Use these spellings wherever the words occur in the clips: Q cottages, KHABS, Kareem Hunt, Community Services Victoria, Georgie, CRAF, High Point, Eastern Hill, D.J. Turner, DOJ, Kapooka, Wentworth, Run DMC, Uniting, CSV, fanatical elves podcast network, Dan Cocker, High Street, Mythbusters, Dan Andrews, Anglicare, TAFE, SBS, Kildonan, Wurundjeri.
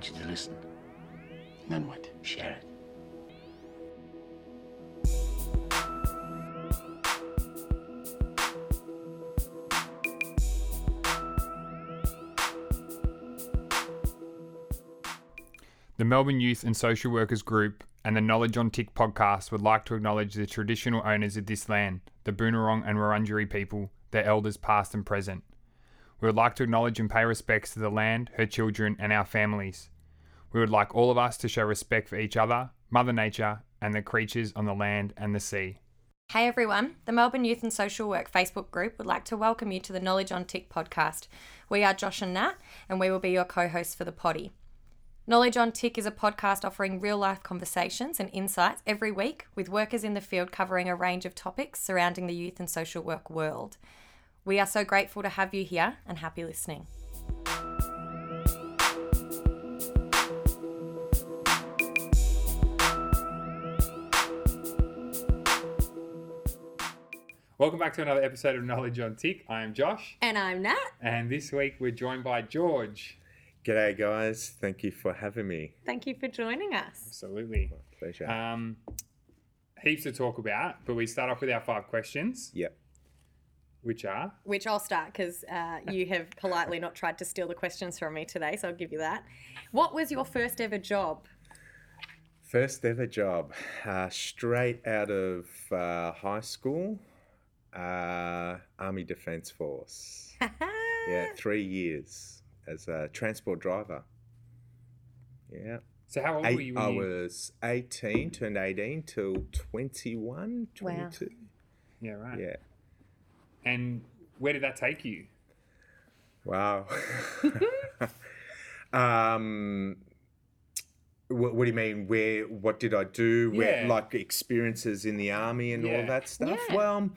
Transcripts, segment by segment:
want you to listen. Then what? Share it. The Melbourne Youth and Social Workers Group and the Knowledge on Tick podcast would like to acknowledge the traditional owners of this land, the Boon Wurrung and Wurundjeri people, their elders past and present. We would like to acknowledge and pay respects to the land, her children and our families. We would like all of us to show respect for each other, Mother Nature and the creatures on the land and the sea. Hey everyone, the Melbourne Youth and Social Work Facebook group would like to welcome you to the Knowledge on Tick podcast. We are Josh and Nat and we will be your co-hosts for the poddy. Knowledge on Tick is a podcast offering real-life conversations and insights every week with workers in the field covering a range of topics surrounding the youth and social work world. We are so grateful to have you here and happy listening. Welcome back to another episode of Knowledge on Tick. I am Josh. And I'm Nat. And this week we're joined by George. G'day guys, thank you for having me. Thank you for joining us. Absolutely. My pleasure. Heaps to talk about, but we start off with our 5 questions. Yep. Which are? Which I'll start because you have politely not tried to steal the questions from me today, so I'll give you that. What was your first ever job? First ever job, straight out of high school, Army Defence Force. Yeah, 3 years. As a transport driver. Yeah. So how old were you? I was 18, turned 18 till 21, 22. Wow. Yeah, right. Yeah. And where did that take you? Wow. What do you mean? Where? What did I do? Yeah. Where, like experiences in the army and all that stuff? Yeah. Well,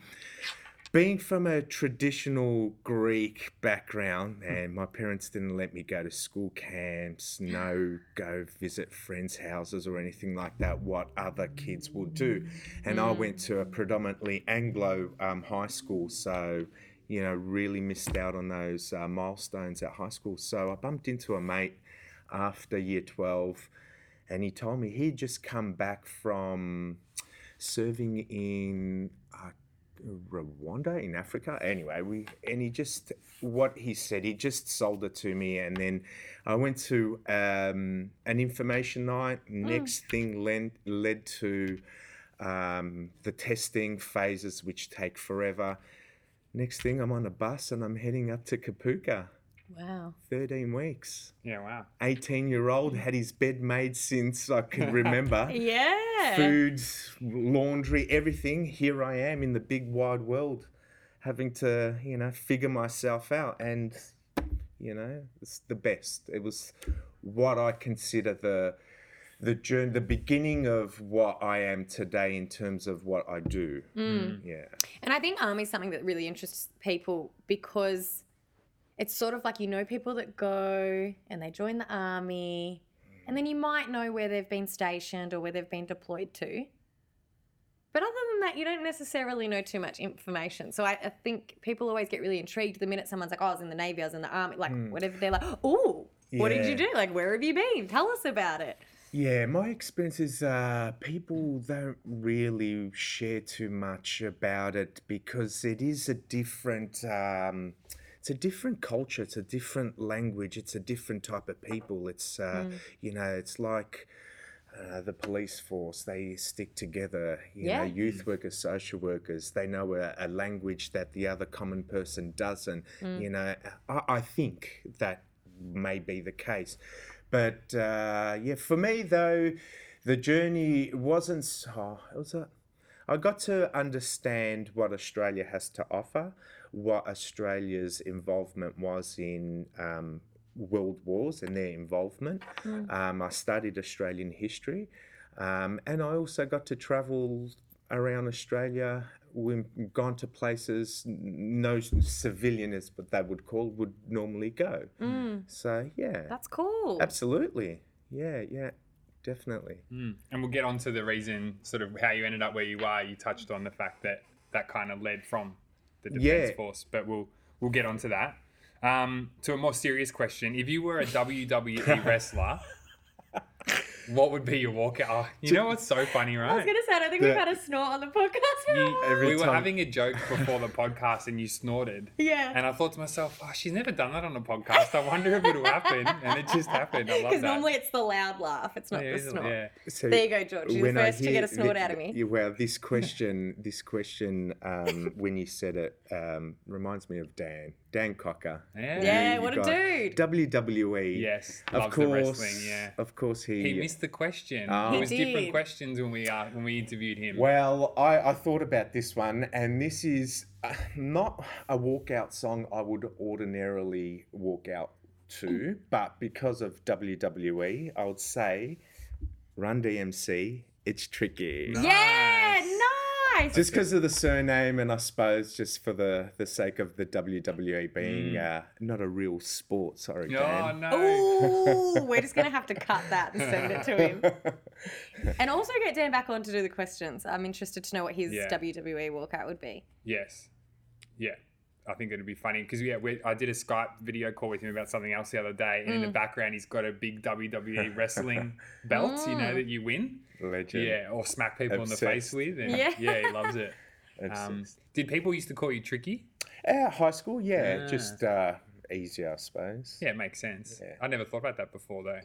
being from a traditional Greek background, and my parents didn't let me go to school camps, no go visit friends' houses or anything like that, what other kids will do. And I went to a predominantly Anglo high school, so, you know, really missed out on those milestones at high school. So I bumped into a mate after year 12, and he told me he'd just come back from serving in Rwanda in Africa. Anyway, what he said, he just sold it to me, and then I went to an information night. Next thing led to the testing phases, which take forever. Next thing, I'm on a bus and I'm heading up to Kapooka. Wow. 13 weeks. Yeah, wow. 18-year-old, had his bed made since I can remember. Yeah. Food, laundry, everything. Here I am in the big wide world having to, you know, figure myself out. And, you know, it's the best. It was what I consider the journey, the beginning of what I am today in terms of what I do. Yeah. And I think army is something that really interests people because it's sort of like, you know, people that go and they join the army and then you might know where they've been stationed or where they've been deployed to. But other than that, you don't necessarily know too much information. So I think people always get really intrigued the minute someone's like, oh, I was in the Navy, I was in the army, like whatever. They're like, oh, what did you do? Like, where have you been? Tell us about it. Yeah, my experience is people don't really share too much about it because it is a different... it's a different culture, it's a different language, it's a different type of people. It's, you know, it's like the police force, they stick together, you know, youth workers, social workers, they know a language that the other common person doesn't. You know, I think that may be the case. But, yeah, for me, though, the journey wasn't so... I got to understand what Australia has to offer, what Australia's involvement was in world wars and their involvement. I studied Australian history and I also got to travel around Australia. We've gone to places no civilian, as what they would call, would normally go. So, yeah. That's cool. Absolutely. Yeah, yeah. Definitely. And we'll get on to the reason, sort of how you ended up where you are. You touched on the fact that that kind of led from the Defence Force, but we'll get on to that. To a more serious question, if you were a WWE wrestler, what would be your walkout? Oh, you know what's so funny, right? I was going to say, I don't think we've had a snort on the podcast. We were having a joke before the podcast and you snorted. Yeah. And I thought to myself, oh, she's never done that on a podcast. I wonder if it'll happen. And it just happened. I love that. Because normally it's the loud laugh. It's not the snort. Yeah. So there you go, George. You're the first to get a snort out of me. Yeah, well, this question, when you said it, reminds me of Dan Cocker. Yeah, what a dude. WWE. Yes, loves the wrestling, yeah. Of course he missed the question. It was different questions when we interviewed him. Well, I thought about this one, and this is not a walkout song I would ordinarily walk out to, but because of WWE, I would say Run DMC, It's Tricky. Nice. Yeah, nice. Just because of the surname, and I suppose just for the sake of the WWE being not a real sport. Sorry, Dan. Oh, no. Ooh, we're just going to have to cut that and send it to him. And also get Dan back on to do the questions. I'm interested to know what his WWE walkout would be. Yes. Yeah. I think it'd be funny because I did a Skype video call with him about something else the other day, and in the background he's got a big WWE wrestling belt, you know, that you win. Legend. Yeah, or smack people in the face with, and he loves it. Did people used to call you Tricky? High school, just easier, I suppose. Yeah, it makes sense. Yeah. I never thought about that before though.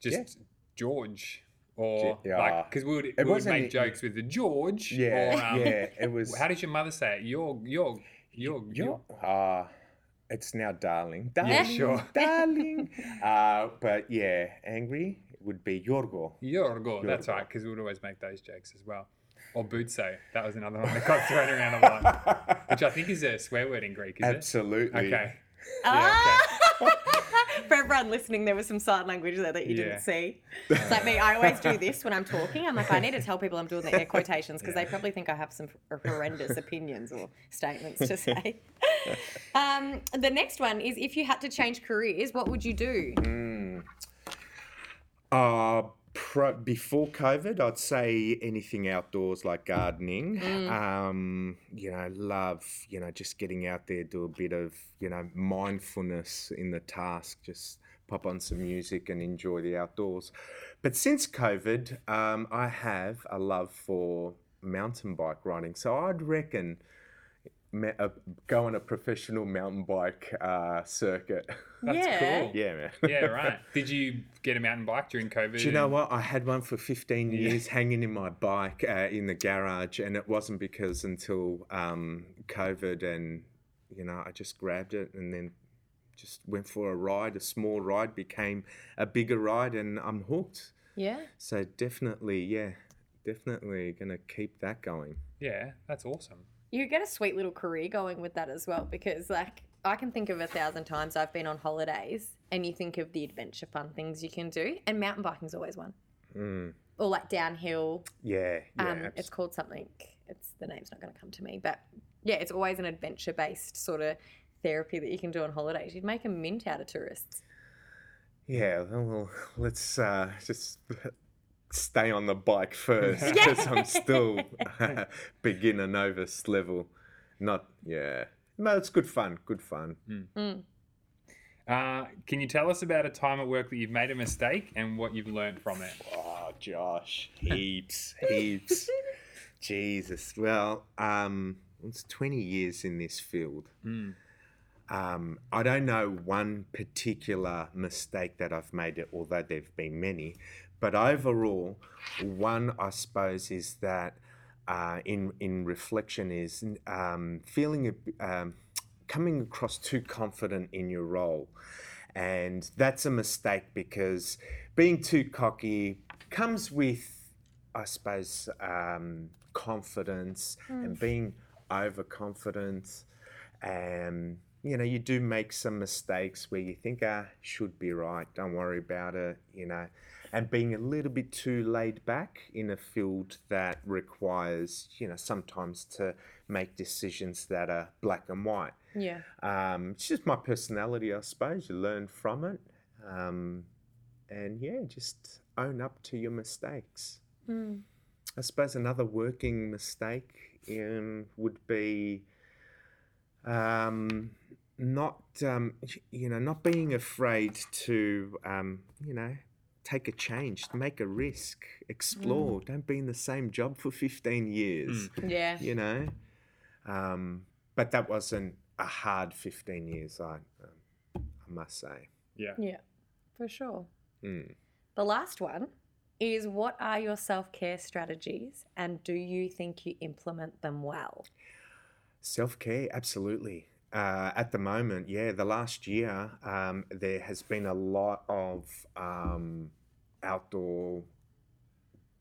Just George. Or like, because we would make jokes with the George. Yeah, or, it was. How did your mother say it? Your it's now darling. Yeah, sure. Darling. But angry would be Yorgo. That's right, because we would always make those jokes as well. Or Bootso. That was another one that got thrown around a lot, which I think is a swear word in Greek, isn't it? Absolutely. Okay. For everyone listening, there was some sign language there that you didn't see. It's like me, I always do this when I'm talking. I'm like, I need to tell people I'm doing the air quotations because they probably think I have some horrendous opinions or statements to say. The next one is, if you had to change careers, what would you do? Before COVID, I'd say anything outdoors like gardening. Love, just getting out there, do a bit of, mindfulness in the task, just pop on some music and enjoy the outdoors. But since COVID, I have a love for mountain bike riding. So I'd reckon go on a professional mountain bike circuit. That's cool. Yeah, man. Yeah, right. Did you get a mountain bike during COVID? Do you know what? I had one for 15 years hanging in my bike in the garage, and it wasn't because until COVID, and, I just grabbed it and then just went for a ride. A small ride became a bigger ride, and I'm hooked. Yeah. So definitely going to keep that going. Yeah, that's awesome. You get a sweet little career going with that as well, because like I can think of 1,000 times I've been on holidays and you think of the adventure fun things you can do, and mountain biking's always one. Or like downhill. It's called something. The name's not going to come to me, but it's always an adventure-based sort of therapy that you can do on holidays. You'd make a mint out of tourists. Yeah, well, let's just stay on the bike first, because I'm still beginner novice level. No, it's good fun. Can you tell us about a time at work that you've made a mistake and what you've learned from it? Oh, Josh, heaps. Jesus. Well, it's 20 years in this field. I don't know one particular mistake that I've made, although there've been many. But overall, one, I suppose, is that in reflection is coming across too confident in your role. And that's a mistake, because being too cocky comes with, I suppose, confidence and being overconfident. And, you do make some mistakes where you think, should be right, don't worry about it, And being a little bit too laid back in a field that requires, sometimes to make decisions that are black and white. Yeah. It's just my personality, I suppose. You learn from it. Just own up to your mistakes. I suppose another working mistake would be not being afraid to, take a change, make a risk, explore. Don't be in the same job for 15 years. Yeah. But that wasn't a hard 15 years, I must say. Yeah. Yeah, for sure. Mm. The last one is, what are your self-care strategies and do you think you implement them well? Self-care, absolutely. At the moment, the last year, there has been a lot of outdoor,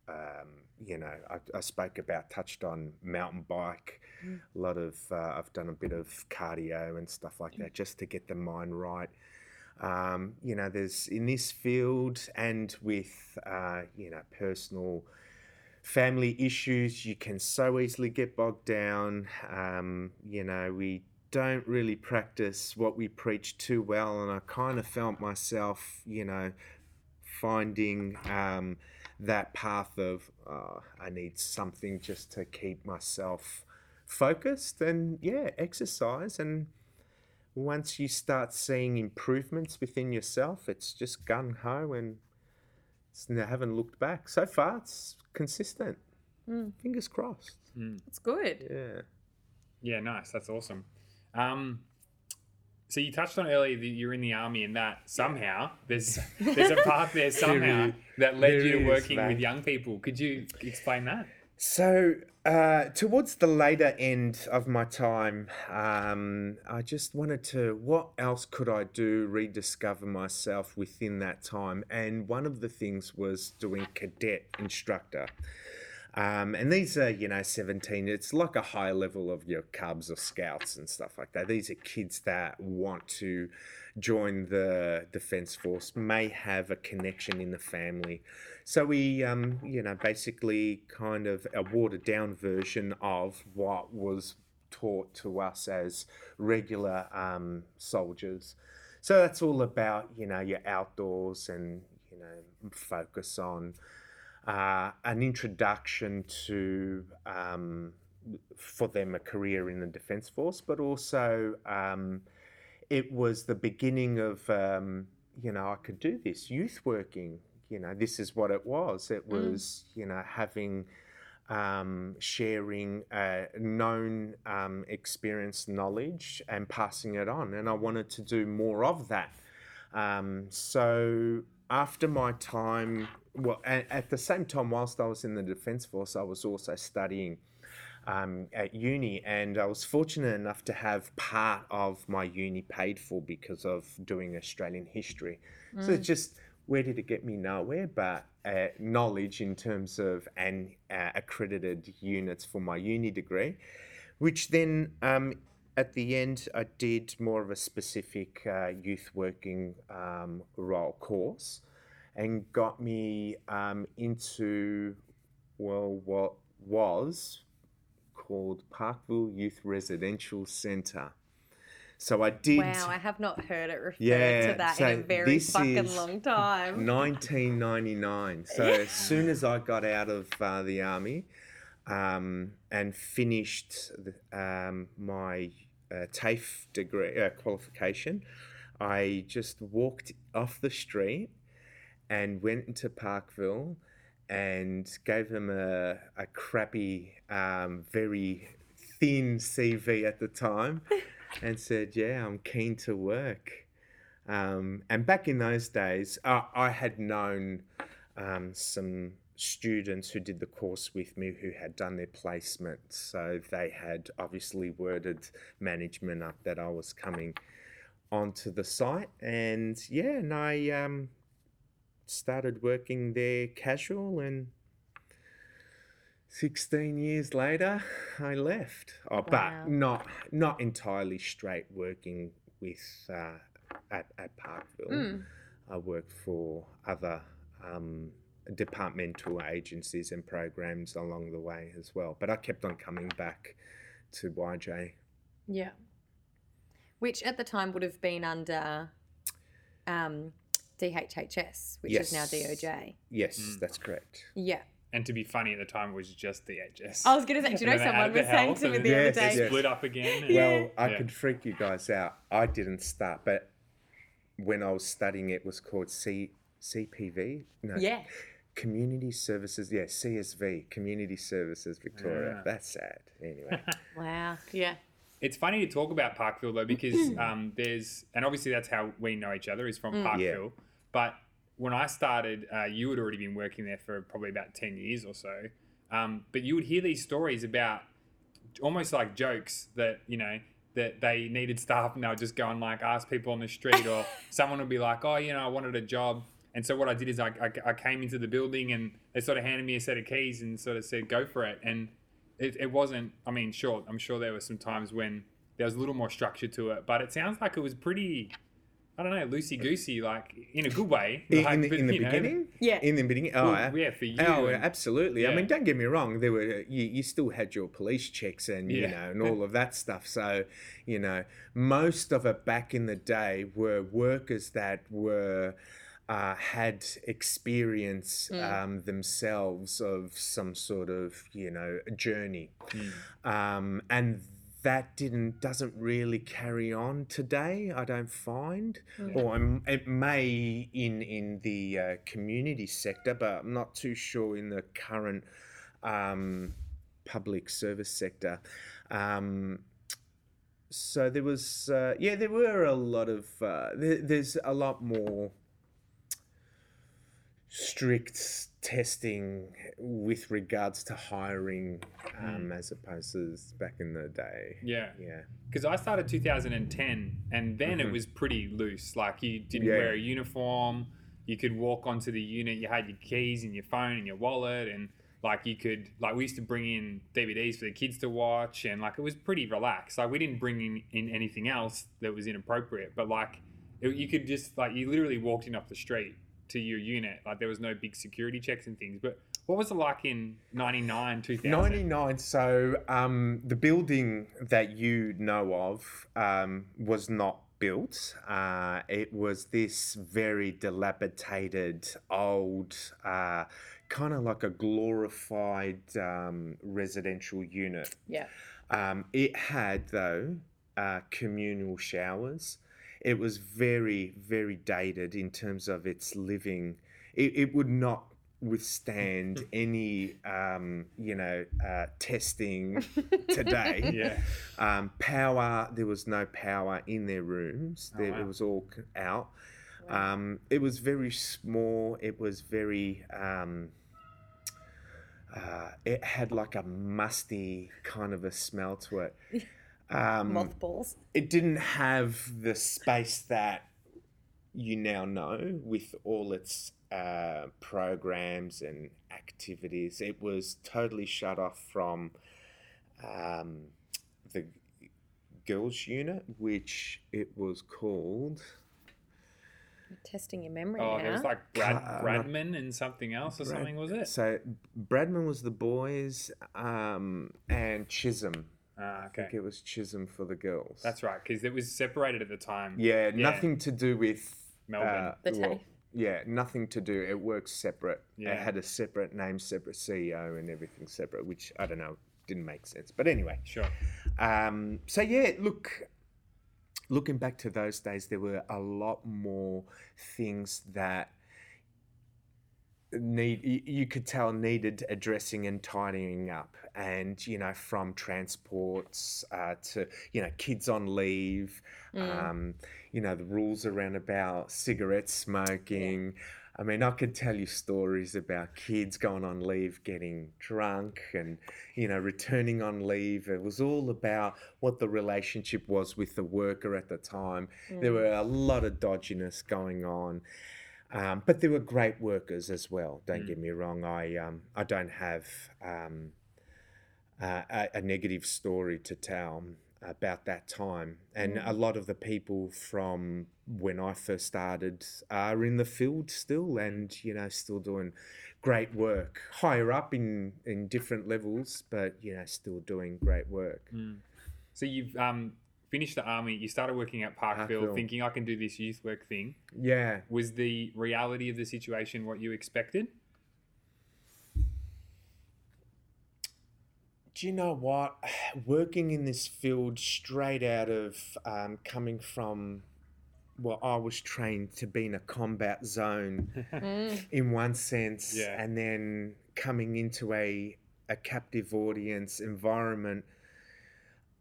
I spoke about, touched on mountain bike, a lot of, I've done a bit of cardio and stuff like that just to get the mind right. There's in this field and with, personal family issues, you can so easily get bogged down. We don't really practice what we preach too well, and I kind of felt myself, finding that path of I need something just to keep myself focused, and exercise. And once you start seeing improvements within yourself, it's just gung-ho and I haven't looked back. So far, it's consistent. Fingers crossed. It's good. Yeah, nice. That's awesome. So you touched on earlier that you're in the Army and that somehow there's a path there somehow that led you to working with young people. Could you explain that? So towards the later end of my time, I just wanted to, what else could I do, rediscover myself within that time? And one of the things was doing cadet instructor. And these are, 17, it's like a high level of your KHABS or scouts and stuff like that. These are kids that want to join the Defence Force, may have a connection in the family. So we, basically kind of a watered down version of what was taught to us as regular soldiers. So that's all about, your outdoors and, focus on an introduction to, for them, a career in the Defence Force, but also it was the beginning of, I could do this, youth working, this is what it was. It was, having, sharing known experience, knowledge, and passing it on. And I wanted to do more of that. So after my time... Well, at the same time, whilst I was in the Defence Force, I was also studying at uni, and I was fortunate enough to have part of my uni paid for because of doing Australian history. So it's just, where did it get me? Nowhere, but knowledge in terms of accredited units for my uni degree, which then at the end I did more of a specific youth working role course. And got me into, what was called Parkville Youth Residential Centre. So I did... Wow, I have not heard it referred to that in a very fucking long time. 1999. So as soon as I got out of the Army and finished my TAFE degree qualification, I just walked off the street and went into Parkville and gave him a crappy, very thin CV at the time and said, I'm keen to work. And back in those days, I had known some students who did the course with me who had done their placement. So they had obviously worded management up that I was coming onto the site. And I... started working there casual, and 16 years later I left. But not entirely straight working with at Parkville. I worked for other departmental agencies and programs along the way as well, but I kept on coming back to YJ, which at the time would have been under DHHS, which is now DOJ. Yes, that's correct. Yeah. And to be funny at the time, it was just DHS. I was going to say, do you know someone was saying to me the other day? They split up again. And, well, I could freak you guys out. I didn't start, but when I was studying, it was called CPV. No. Yeah. Community Services, CSV, Community Services Victoria. Yeah. That's sad. Anyway. Wow. Yeah. It's funny to talk about Parkville though, because there's, and obviously that's how we know each other is from Parkville. Yeah. But when I started, you had already been working there for probably about 10 years or so. But you would hear these stories about almost like jokes that, you know, that they needed staff and they would just go and like ask people on the street or someone would be like, oh, you know, I wanted a job. And so what I did is I came into the building and they sort of handed me a set of keys and sort of said, go for it. And it wasn't, I mean, sure, I'm sure there were some times when there was a little more structure to it, but it sounds like it was pretty, I don't know, loosey-goosey, like in a good way. Like, in the beginning? Yeah. In the beginning? Oh, well, yeah, for you. Oh, and, absolutely. Yeah. I mean, don't get me wrong. There were you still had your police checks and, you know, and all of that stuff. So, you know, most of it back in the day were workers that were... had experience themselves of some sort of, you know, journey. And that doesn't really carry on today, I don't find. Or it may in the community sector, but I'm not too sure in the current public service sector. So there was, there were a lot of, there's a lot more strict testing with regards to hiring as opposed to back in the day. Yeah. Because I started 2010 and then it was pretty loose. Like you didn't wear a uniform, you could walk onto the unit, you had your keys and your phone and your wallet and like you could, like we used to bring in DVDs for the kids to watch and like it was pretty relaxed. Like we didn't bring in anything else that was inappropriate, but like you could just like, you literally walked in off the street to your unit, like there was no big security checks and things. But what was it like in 99, 2000? 99, so the building that you know of was not built. It was this very dilapidated, old, kind of like a glorified residential unit. Yeah. It had, though, communal showers. It was very, very dated in terms of its living. It would not withstand any, testing today. Yeah. Power, there was no power in their rooms. It was all out. Wow. It was very small. It was very... it had like a musty kind of a smell to it. Mothballs. It didn't have the space that you now know with all its programs and activities. It was totally shut off from the girls' unit, which it was called... I'm testing your memory now. There was like Bradman and something else or something, was it? So Bradman was the boys and Chisholm. I think it was Chisholm for the girls. That's right, because it was separated at the time. Yeah, nothing to do with... Melbourne. Nothing to do. It worked separate. Yeah. It had a separate name, separate CEO and everything separate, which, I don't know, didn't make sense. But anyway. Sure. Looking back to those days, there were a lot more things that needed addressing and tidying up, and you know, from transports to, you know, kids on leave, you know, the rules around about cigarette smoking. I mean, I could tell you stories about kids going on leave, getting drunk and, you know, returning on leave. It was all about what the relationship was with the worker at the time. There were a lot of dodginess going on. But there were great workers as well. Don't get me wrong. I don't have a negative story to tell about that time. And a lot of the people from when I first started are in the field still and, you know, still doing great work. Higher up in different levels, but, you know, still doing great work. So you've... finished the army, you started working at Parkville, thinking I can do this youth work thing. Yeah. Was the reality of the situation what you expected? do you know what? Working in this field straight out of coming from, well, I was trained to be in a combat zone in one sense, and then coming into a captive audience environment,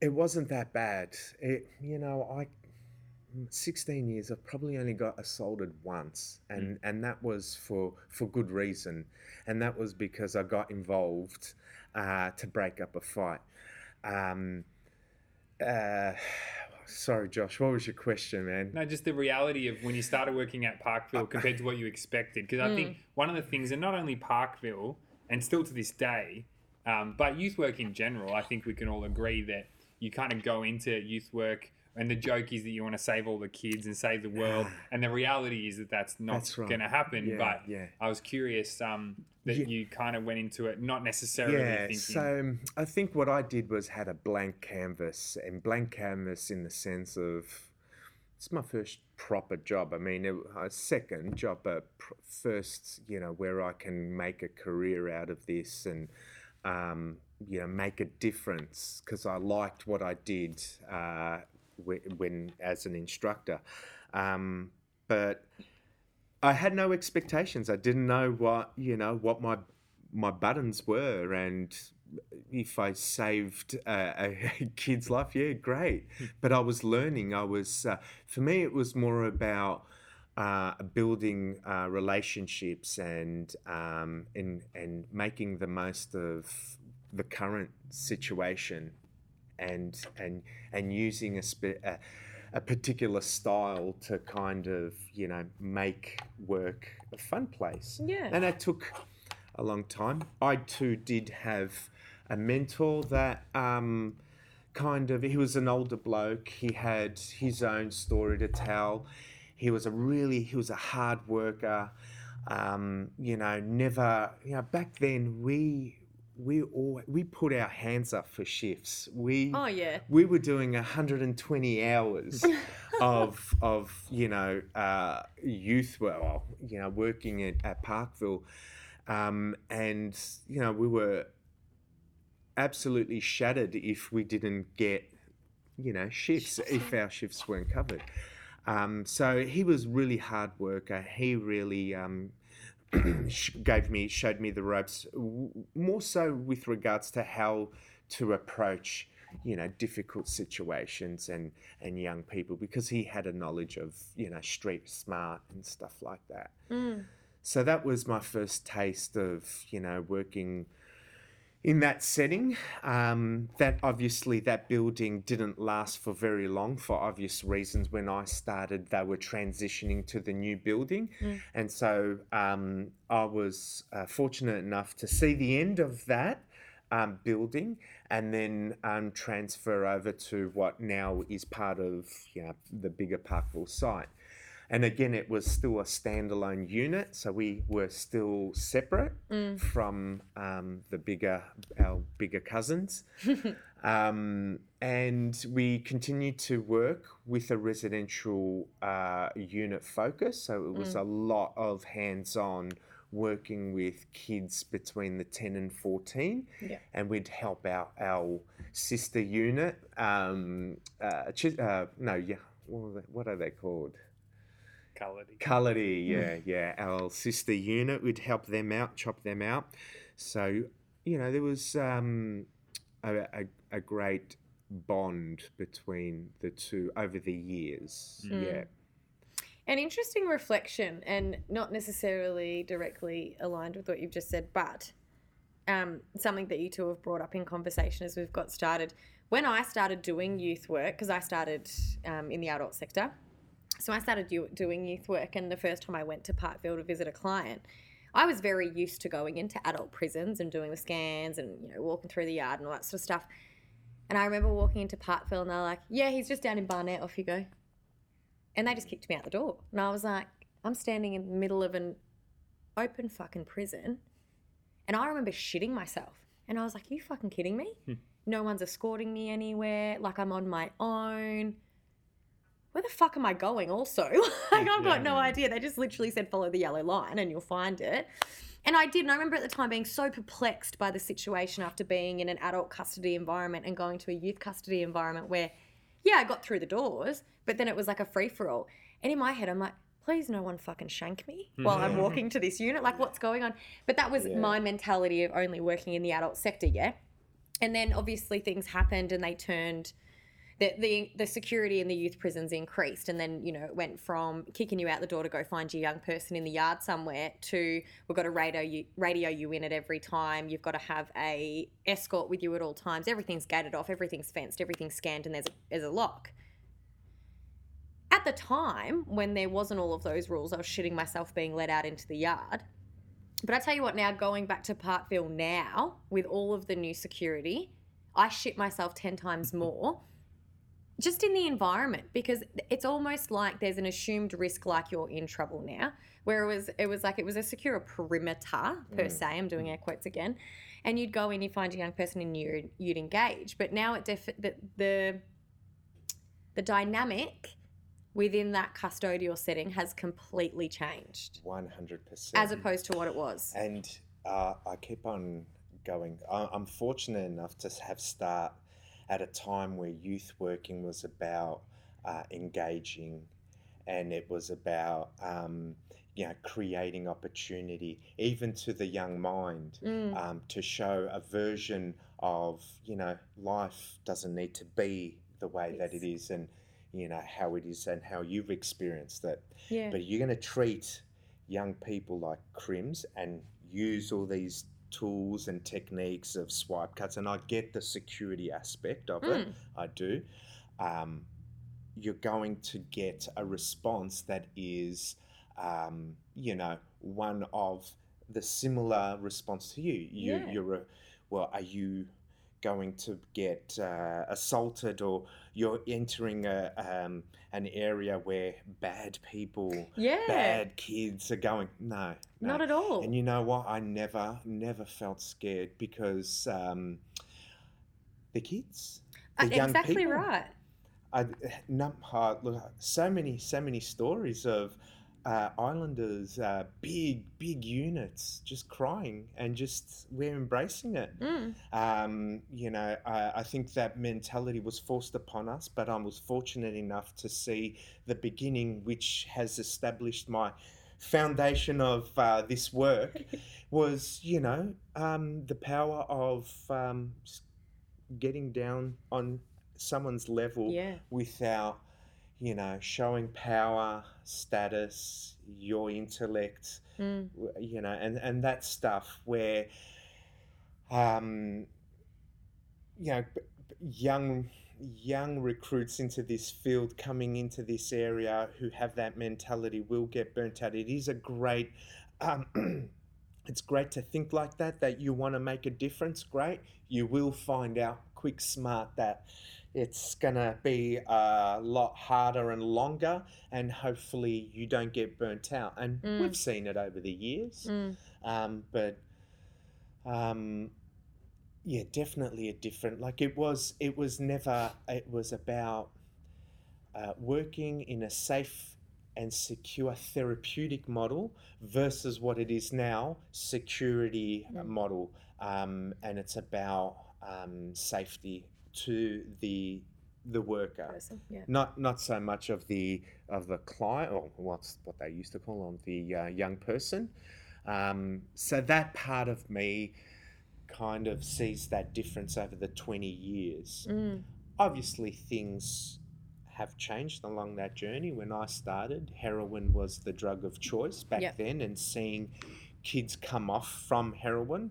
it wasn't that bad. It, you know, I 16 years, I've probably only got assaulted once, and that was for good reason, and that was because I got involved to break up a fight. Sorry, Josh, what was your question, man? No, just the reality of when you started working at Parkville compared to what you expected, because I think one of the things, and not only Parkville, and still to this day, but youth work in general, I think we can all agree that you kind of go into youth work and the joke is that you want to save all the kids and save the world, and the reality is that that's right. going to happen. Yeah, but I was curious that you kind of went into it not necessarily thinking. So I think what I did was had a blank canvas in the sense of it's my first proper job. I mean, a second job, but first, you know, where I can make a career out of this and you know, make a difference, because I liked what I did. When as an instructor, but I had no expectations. I didn't know what my buttons were, and if I saved a kid's life, great. But I was learning. I was for me, it was more about building relationships and making the most of the current situation. And using a particular style to kind of, you know, make work a fun place. Yeah. And that took a long time. I too did have a mentor that he was an older bloke. He had his own story to tell. He was a hard worker. Back then we put our hands up for shifts. We were doing 120 hours of youth. Well, you know, working at Parkville, and you know, we were absolutely shattered if we didn't get shifts, if our shifts weren't covered. So he was really hard worker. He really showed me the ropes, more so with regards to how to approach, difficult situations and young people, because he had a knowledge of, street smart and stuff like that. So that was my first taste of, working in that setting. That obviously that building didn't last for very long for obvious reasons. When I started, they were transitioning to the new building. And so I was fortunate enough to see the end of that building and then transfer over to what now is part of the bigger Parkville site. And again, it was still a standalone unit, so we were still separate from our bigger cousins. And we continued to work with a residential unit focus, so it was a lot of hands-on working with kids between the 10 and 14, and we'd help out our sister unit. What are they called? Cullity, our sister unit, we'd help them out, chop them out. So, there was a great bond between the two over the years. An interesting reflection, and not necessarily directly aligned with what you've just said, but something that you two have brought up in conversation as we've got started. When I started doing youth work, because I started in the adult sector, so I started doing youth work, and the first time I went to Parkville to visit a client, I was very used to going into adult prisons and doing the scans and, walking through the yard and all that sort of stuff. And I remember walking into Parkville and they're like, he's just down in Barnett, off you go. And they just kicked me out the door. And I was like, I'm standing in the middle of an open fucking prison. And I remember shitting myself. And I was like, are you fucking kidding me? No one's escorting me anywhere. Like, I'm on my own. where the fuck am I going also? Like, I've got no idea. They just literally said, follow the yellow line and you'll find it. And I did. And I remember at the time being so perplexed by the situation after being in an adult custody environment and going to a youth custody environment where, yeah, I got through the doors, but then it was like a free-for-all. And in my head, I'm like, please no one fucking shank me while I'm walking to this unit. Like, what's going on? But that was my mentality of only working in the adult sector, And then obviously things happened and they turned... The security in the youth prisons increased, and then, you know, it went from kicking you out the door to go find your young person in the yard somewhere to we've got to radio you in at every time. You've got to have a escort with you at all times. Everything's gated off, everything's fenced, everything's scanned, and there's a lock. At the time when there wasn't all of those rules, I was shitting myself being let out into the yard. But I tell you what, now going back to Parkville now with all of the new security, I shit myself 10 times more. Just in the environment, because it's almost like there's an assumed risk, like you're in trouble now, where it was a secure perimeter per se. I'm doing air quotes again. And you'd go in, you find a young person and you'd engage. But now the dynamic within that custodial setting has completely changed. 100%. As opposed to what it was. And I keep on going. I'm fortunate enough to have start at a time where youth working was about engaging, and it was about creating opportunity, even to the young mind, to show a version of, you know, life doesn't need to be the way that it is, and you know how it is and how you've experienced it. Yeah. But you're going to treat young people like crims and use all these tools and techniques of swipe cuts, and I get the security aspect of it, I do. You're going to get a response that is, one of the similar response to you. Are you going to get assaulted, or you're entering an area where bad people, bad kids are going? No. Not at all. And you know what? I never felt scared because the kids, the young exactly people. Exactly right. Look, so many stories of Islanders, big units just crying, and just we're embracing it. I think that mentality was forced upon us, but I was fortunate enough to see the beginning, which has established my foundation of this work was, the power of getting down on someone's level without showing power, status, your intellect, and that stuff where, young recruits into this field coming into this area who have that mentality will get burnt out. It is a great, it's great to think like that you want to make a difference. Great. You will find out quick, smart that it's going to be a lot harder and longer, and hopefully you don't get burnt out. And we've seen it over the years. Definitely a different... Like, it was never... It was about working in a safe and secure therapeutic model versus what it is now, security model. And it's about safety to the worker, person, not so much of the client, or what they used to call on the young person. So that part of me kind of sees that difference over the 20 years. Obviously things have changed along that journey. When I started, heroin was the drug of choice back then, and seeing kids come off from heroin,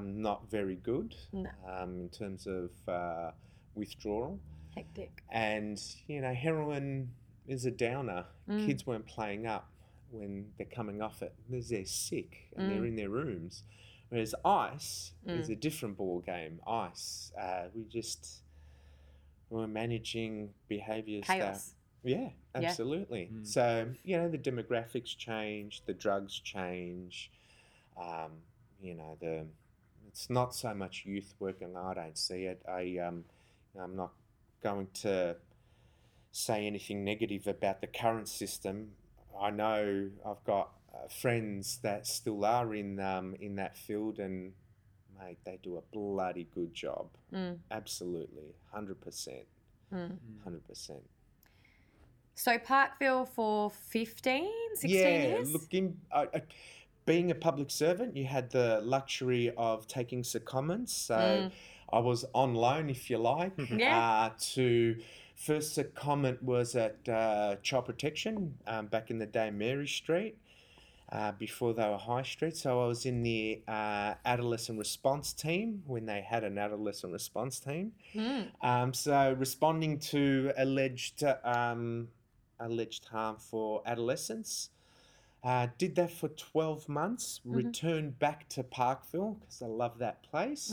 not very good in terms of withdrawal. Hectic. And, heroin is a downer. Kids weren't playing up when they're coming off it. They're sick and they're in their rooms. Whereas ice is a different ball game. Ice, we're managing behaviours. Chaos. Yeah, absolutely. Yeah. So, the demographics change, the drugs change, it's not so much youth work, and I don't see it. I'm not going to say anything negative about the current system. I know I've got friends that still are in that field, and mate, they do a bloody good job. Absolutely, 100%, 100%. So Parkville for 15, 16 years? Yeah, look, being a public servant, you had the luxury of taking secondments. So I was on loan, if you like. First secondment was at Child Protection back in the day, Mary Street, before they were High Street. So I was in the adolescent response team when they had an adolescent response team. So responding to alleged harm for adolescents. Did that for 12 months, returned back to Parkville because I love that place.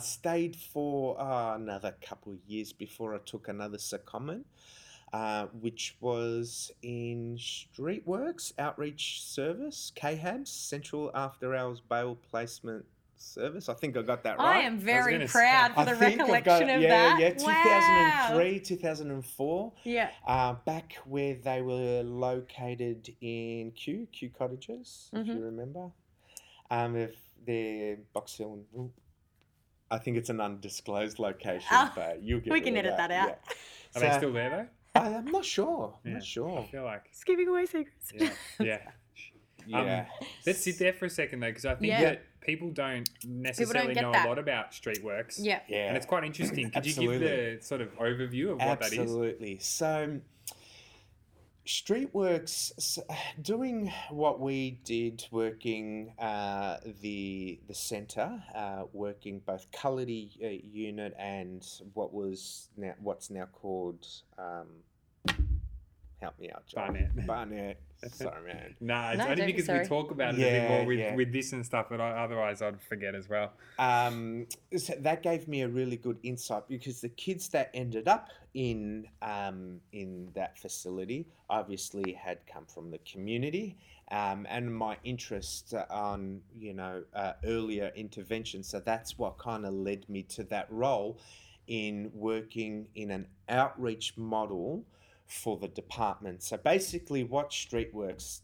Stayed for another couple of years before I took another secondment, which was in Streetworks Outreach Service, KHABS, Central After Hours Bail Placement Service. I think I got that right. I am very proud for the recollection of that. Yeah, 2003, 2004. Yeah. Back where they were located in Q Cottages, if you remember. If they're Box Hill and, I think it's an undisclosed location, but you'll get. We can edit that out. Yeah. Are they still there though? I'm not sure. I'm not sure. I feel like it's giving away secrets. Let's sit there for a second though, because I think that people don't necessarily know a lot about Streetworks. And it's quite interesting. Could you give the sort of overview of what that is? Absolutely. So Streetworks, doing what we did, working the centre, working both Cullity unit and what's now called help me out, John. Barnett. Sorry, man. It's only because we talk about it a bit more with this and stuff, but otherwise I'd forget as well. So that gave me a really good insight, because the kids that ended up in that facility obviously had come from the community, and my interest on earlier intervention. So that's what kind of led me to that role in working in an outreach model for the department. So basically what Streetworks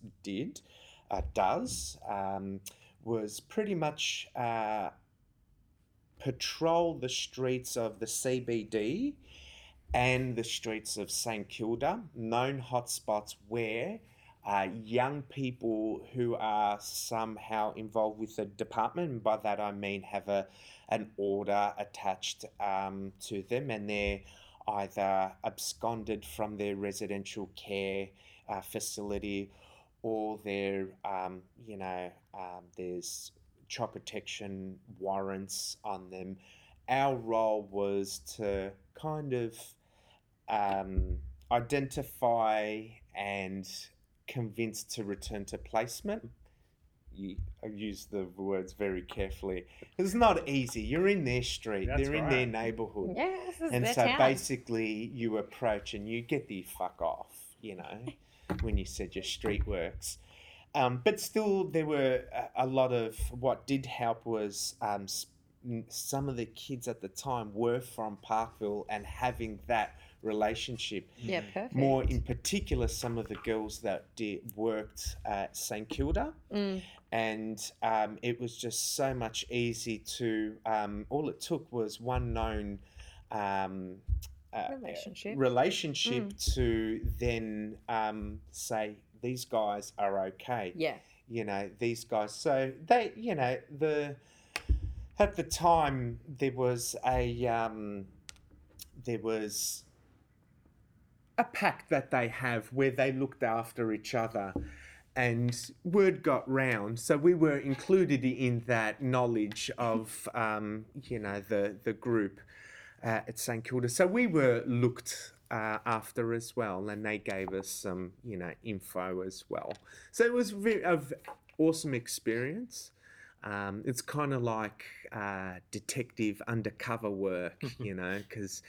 does was pretty much patrol the streets of the CBD and the streets of St Kilda, known hotspots where young people who are somehow involved with the department, and by that I mean have an order attached to them, and they're either absconded from their residential care facility, or their, there's child protection warrants on them. Our role was to kind of identify and convince to return to placement. I use the words very carefully. It's not easy. You're in their street. They're in their neighbourhood. Yeah, this is their town. Basically you approach and you get the fuck off, when you said your Streetworks. But still there were a lot of, what did help was some of the kids at the time were from Parkville and having that relationship. Yeah, perfect. More in particular, some of the girls that worked at St Kilda, and it was just so much easy to. All it took was one known relationship to then say these guys are okay. Yeah, these guys. So they, at the time there was a pact that they have where they looked after each other, and word got round. So we were included in that knowledge of, the group at St Kilda. So we were looked after as well, and they gave us some, info as well. So it was an awesome experience. It's kind of like detective undercover work, because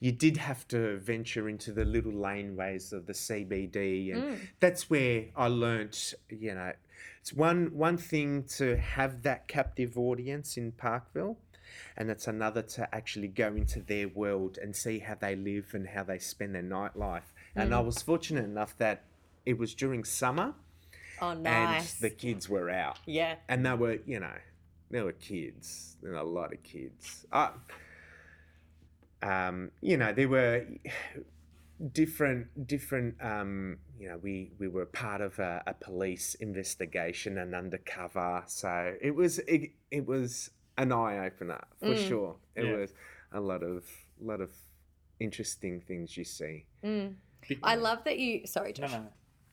you did have to venture into the little laneways of the CBD, and that's where I learnt, it's one thing to have that captive audience in Parkville, and it's another to actually go into their world and see how they live and how they spend their nightlife. Mm. And I was fortunate enough that it was during summer. Oh, nice. And the kids were out. Yeah. And they were, you know, there were kids, there were a lot of kids. You know, there were different. You know, we were part of a police investigation and undercover, so it was an eye opener for sure. It was a lot of interesting things you see. Mm. I love that you. Sorry, Josh. No.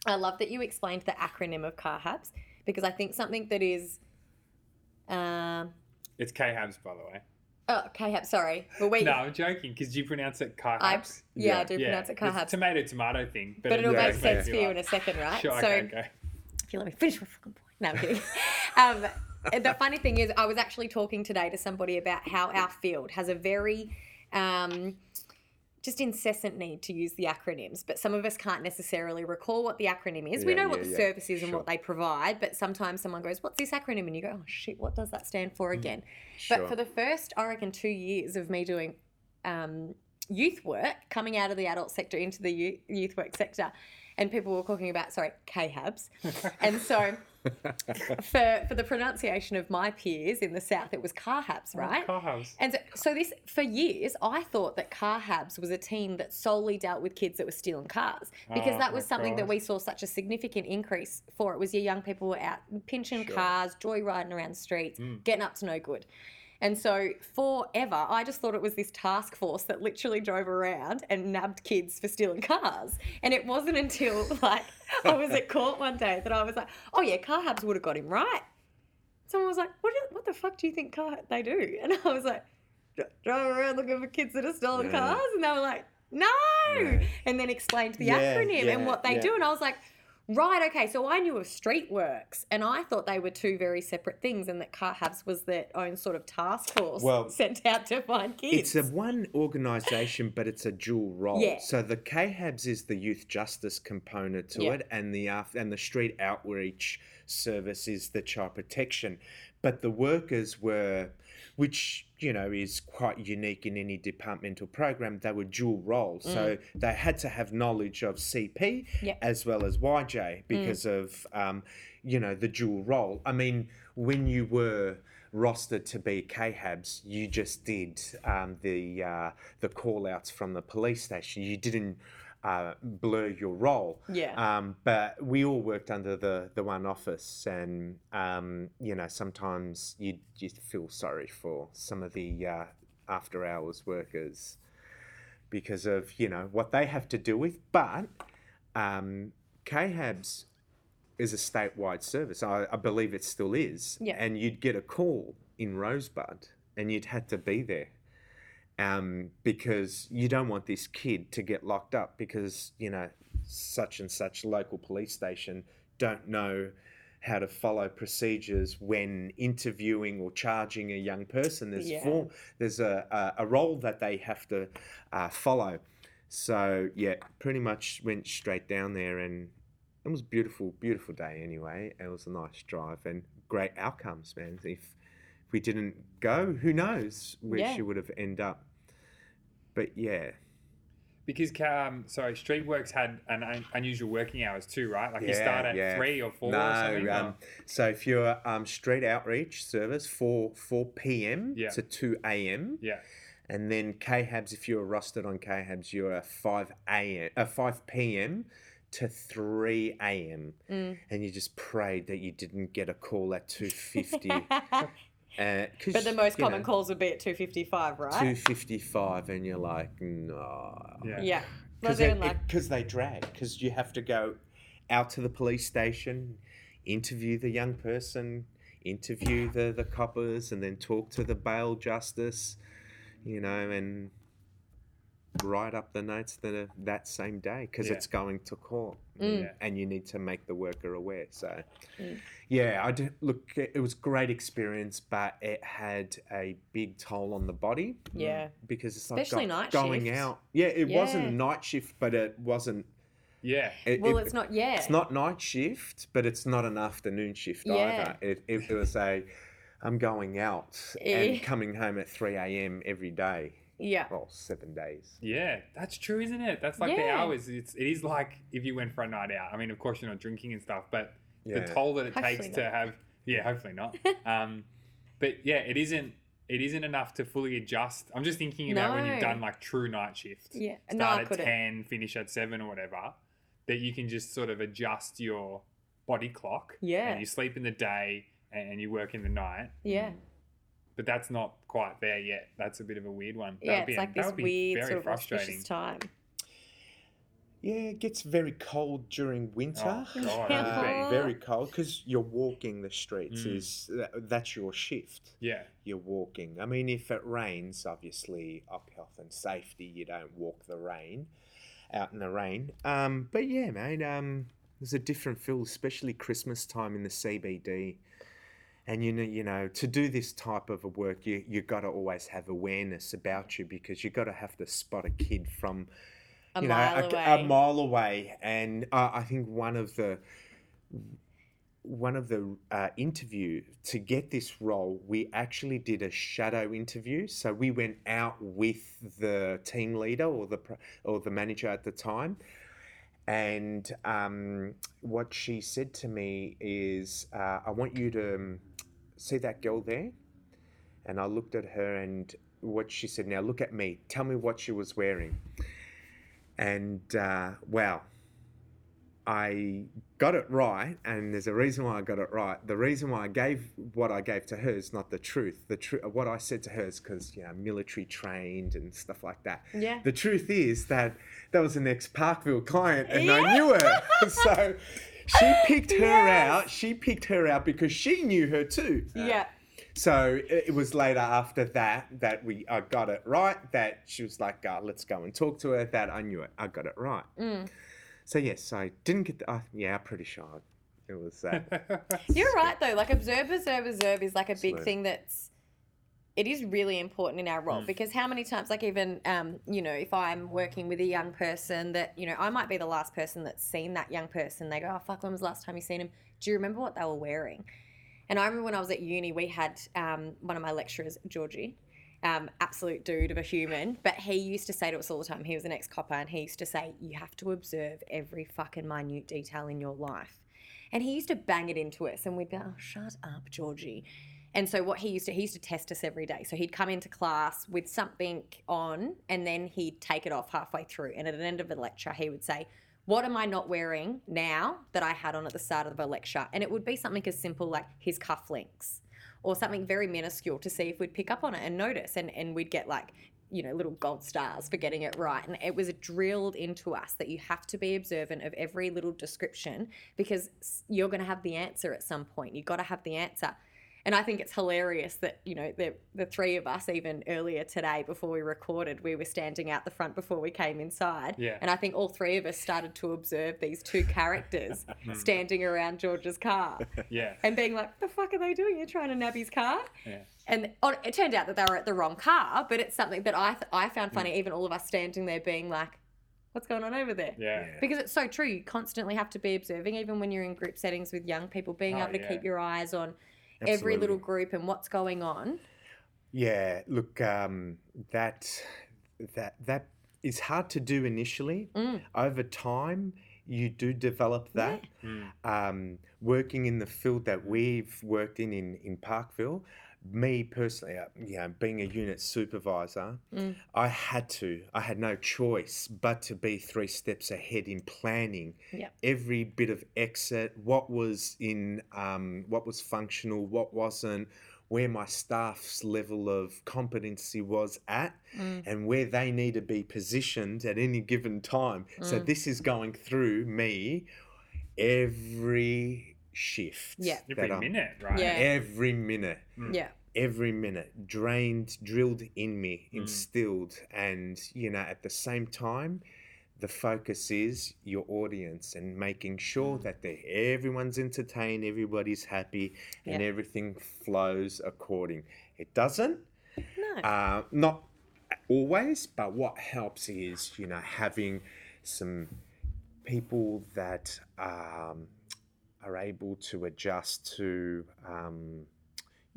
I love that you explained the acronym of KHABS, because I think something that is. It's KHABS, by the way. Oh, KHABS, sorry. Well, wait. No, I'm joking, because you pronounce it KHABS. Yeah, I do pronounce it KHABS. It's tomato thing. But it'll make sense for you in a second, right? Sure, so, okay. If you let me finish my fucking point. No, I'm kidding. The funny thing is, I was actually talking today to somebody about how our field has a very just incessant need to use the acronyms, but some of us can't necessarily recall what the acronym is. We know what the service is and what they provide, but sometimes someone goes, what's this acronym? And you go, oh shit, what does that stand for again? Sure. But for the first, I reckon, 2 years of me doing youth work, coming out of the adult sector into the youth work sector, and people were talking about, KHABS. And so for the pronunciation of my peers in the South, it was KHABS, right? Oh, KHABS. And so this, for years, I thought that KHABS was a team that solely dealt with kids that were stealing cars, because that was something that we saw such a significant increase for. It was your young people were out pinching cars, joyriding around the streets, getting up to no good. And so forever, I just thought it was this task force that literally drove around and nabbed kids for stealing cars. And it wasn't until, like, I was at court one day that I was like, oh, yeah, KHABS would have got him right. Someone was like, what the fuck do you think they do? And I was like, drive around looking for kids that have stolen cars? And they were like, no. And then explained the acronym and what they do. And I was like, right, okay, so I knew of Streetworks, and I thought they were two very separate things, and that KHABS was their own sort of task force sent out to find kids. It's a one organisation, but it's a dual role. Yeah. So the KHABS is the youth justice component to it, and the Street Outreach Service is the child protection. But the workers were, which, you know, is quite unique in any departmental program, they were dual roles. Mm. So they had to have knowledge of CP as well as YJ because of, you know, the dual role. I mean, when you were rostered to be KHABS, you just did the call-outs from the police station. You didn't blur your role. Yeah. But we all worked under the one office, and you know, sometimes you feel sorry for some of the after hours workers because of, you know, what they have to deal with. But KHABS is a statewide service. I believe it still is. Yeah. And you'd get a call in Rosebud and you'd have to be there. Because you don't want this kid to get locked up because, you know, such and such local police station don't know how to follow procedures when interviewing or charging a young person. There's there's a role that they have to follow. So, yeah, pretty much went straight down there, and it was a beautiful, beautiful day anyway. It was a nice drive and great outcomes, man. If we didn't go, who knows where she would have ended up. But because Streetworks had an unusual working hours too, right? Like you start at 3 or 4 or something. So if you're Street Outreach Service, 4 p.m. to 2 a.m. Yeah. And then KHABS, if you're rostered on KHABS, you're a 5 p.m. to 3 a.m. And you just prayed that you didn't get a call at 2:50. But the most common calls would be at 2:55, right? 2:55, and you're like, no. Yeah. Because they drag, because you have to go out to the police station, interview the young person, interview the coppers, and then talk to the bail justice, you know, and write up the notes that same day because it's going to court and you need to make the worker aware. So I did, look, it was great experience, but it had a big toll on the body because it's like especially night going shift. Out it wasn't night shift, but it wasn't it's not night shift, but it's not an afternoon shift either. It was a I'm going out and coming home at 3 a.m. every day. Yeah. Well, 7 days. Yeah, that's true, isn't it? That's like the hours. It is like if you went for a night out. I mean, of course, you're not drinking and stuff, but the toll that it takes to have... Yeah, hopefully not. But yeah, it isn't enough to fully adjust. I'm just thinking about when you've done like true night shifts. Yeah. Start at 10, finish at 7 or whatever, that you can just sort of adjust your body clock. Yeah. And you sleep in the day and you work in the night. Yeah. But that's not quite there yet. That's a bit of a weird one. Yeah, it's like this weird sort of auspicious time. Yeah, it gets very cold during winter. Oh, God, very cold because you're walking the streets. That's your shift. Yeah. You're walking. I mean, if it rains, obviously, up health and safety, you don't walk the rain, out in the rain. But yeah, mate, there's a different feel, especially Christmas time in the CBD. And, you know, to do this type of a work, you got to always have awareness about you because you got to have to spot a kid from... A mile away, and I think one of the interview to get this role, we actually did a shadow interview. So we went out with the team leader or the manager at the time, and what she said to me is, "I want you to see that girl there," and I looked at her, and what she said, "Now look at me. Tell me what she was wearing." And, wow, I got it right, and there's a reason why I got it right. The reason why I gave what I gave to her is not the truth. What I said to her is because, you know, military trained and stuff like that. Yeah. The truth is that was an ex-Parkville client, and I knew her. So she picked her out. She picked her out because she knew her too. Yeah. So it was later after that I got it right, that she was like, oh, let's go and talk to her, that I knew it. I got it right. Mm. So, yes, I didn't get the... I'm pretty sure it was that. You're right, though. Like, observe is like a big thing that's... It is really important in our role because how many times, like even, you know, if I'm working with a young person that, you know, I might be the last person that's seen that young person. They go, oh, fuck, when was the last time you seen him? Do you remember what they were wearing? And I remember when I was at uni, we had one of my lecturers, Georgie, absolute dude of a human, but he used to say to us all the time, he was an ex-copper, and he used to say, you have to observe every fucking minute detail in your life. And he used to bang it into us, and we'd be like, oh, shut up, Georgie. And so what he used to test us every day. So he'd come into class with something on, and then he'd take it off halfway through. And at the end of the lecture, he would say, what am I not wearing now that I had on at the start of a lecture? And it would be something as simple like his cufflinks or something very minuscule to see if we'd pick up on it and notice. And we'd get like, you know, little gold stars for getting it right. And it was drilled into us that you have to be observant of every little description because you're going to have the answer at some point. You've got to have the answer. And I think it's hilarious that, you know, the three of us, even earlier today before we recorded, we were standing out the front before we came inside. Yeah. And I think all three of us started to observe these two characters standing around George's car. Yeah. And being like, the fuck are they doing? You're trying to nab his car? Yeah. And it turned out that they were at the wrong car, but it's something that I found funny, even all of us standing there being like, what's going on over there? Yeah. Because it's so true. You constantly have to be observing, even when you're in group settings with young people, being able to keep your eyes on... Absolutely. Every little group and what's going on. Yeah, look, that is hard to do initially. Over time, you do develop that. Yeah. Working in the field that we've worked in Parkville, me personally, you know, being a unit supervisor, I had no choice but to be three steps ahead in planning every bit of exit, what was in, what was functional, what wasn't, where my staff's level of competency was at and where they need to be positioned at any given time. So this is going through me every shift. Yeah. Every minute, right? Yeah. Every minute. Drilled in me, instilled. And, you know, at the same time, the focus is your audience and making sure that everyone's entertained, everybody's happy, and everything flows according. It doesn't. No. Not always, but what helps is, you know, having some people that are able to adjust to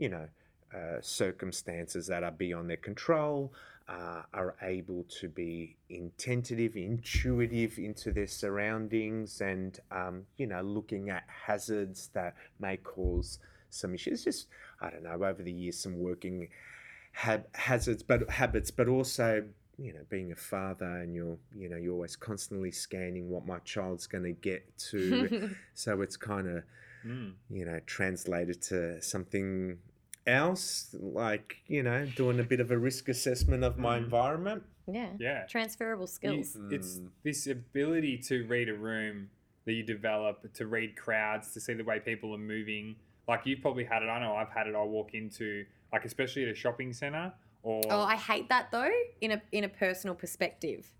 you know, circumstances that are beyond their control, are able to be attentive, intuitive into their surroundings, and, you know, looking at hazards that may cause some issues. Just, I don't know, over the years, some working habits, but also, you know, being a father, and you're always constantly scanning what my child's going to get to. So it's kind of, you know, translated to something else, like, you know, doing a bit of a risk assessment of my environment. Yeah. Transferable skills. It's this ability to read a room that you develop, to read crowds, to see the way people are moving. Like, you've probably had it. I know I've had it. I walk into, like, especially at a shopping centre or... Oh, I hate that though, in a personal perspective.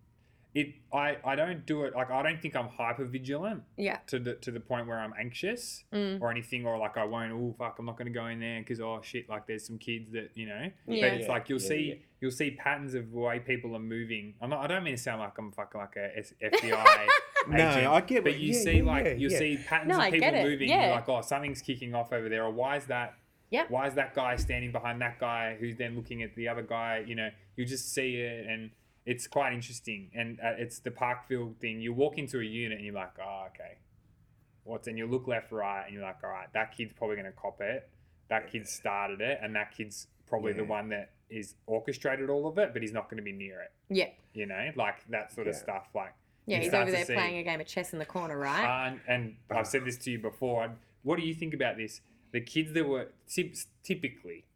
I don't do it, like, I don't think I'm hyper vigilant to the point where I'm anxious or anything, or like I won't, I'm not going to go in there because, oh shit, like there's some kids that, you know, but it's like you'll see patterns of the way people are moving. I don't mean to sound like I'm fucking like a FBI agent, I get, but you see see patterns of people moving, you're like, oh, something's kicking off over there, or why is that? Yep. Why is that guy standing behind that guy who's then looking at the other guy? You know, you just see it, and it's quite interesting. And it's the Parkville thing. You walk into a unit and you're like, oh, okay. And you look left, right, and you're like, all right, that kid's probably going to cop it. That kid started it, and that kid's probably the one that is orchestrated all of it, but he's not going to be near it. Yeah. You know, like that sort of stuff. Like, yeah, he's over there playing a game of chess in the corner, right? And I've said this to you before. What do you think about this? The kids that were typically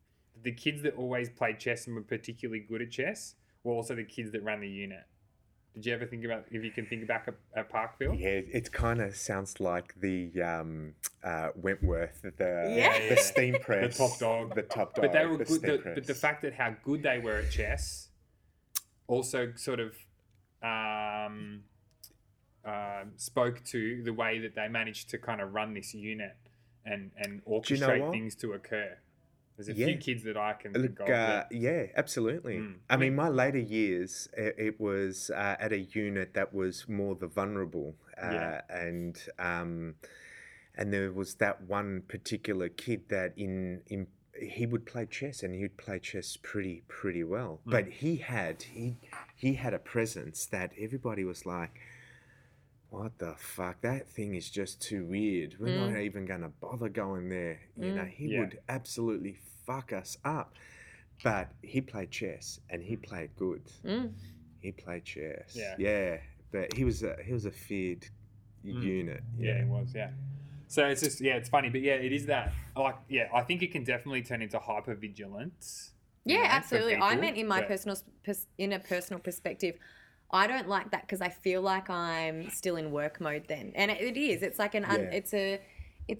the kids that always played chess and were particularly good at chess were also the kids that ran the unit. Did you ever think about, if you can think back at Parkville? Yeah, it kind of sounds like the Wentworth, the steam press, the top dog. But they were good. But the fact that how good they were at chess also sort of spoke to the way that they managed to kind of run this unit and orchestrate things to occur. There's a few kids that I can think of. Yeah, absolutely. I mean, my later years, it was at a unit that was more the vulnerable. And there was that one particular kid that he would play chess, and he'd play chess pretty well. But he had a presence that everybody was like, what the fuck? That thing is just too weird. We're not even going to bother going there. You know, he would absolutely fuck us up. But he played chess, and he played good. He played chess. Yeah. But he was a feared unit. Yeah, he was, So it's just, it's funny. But, it is that. Like, I think it can definitely turn into hypervigilance. Yeah, absolutely. People, I meant in my personal perspective, I don't like that because I feel like I'm still in work mode then. And it is. It's like it's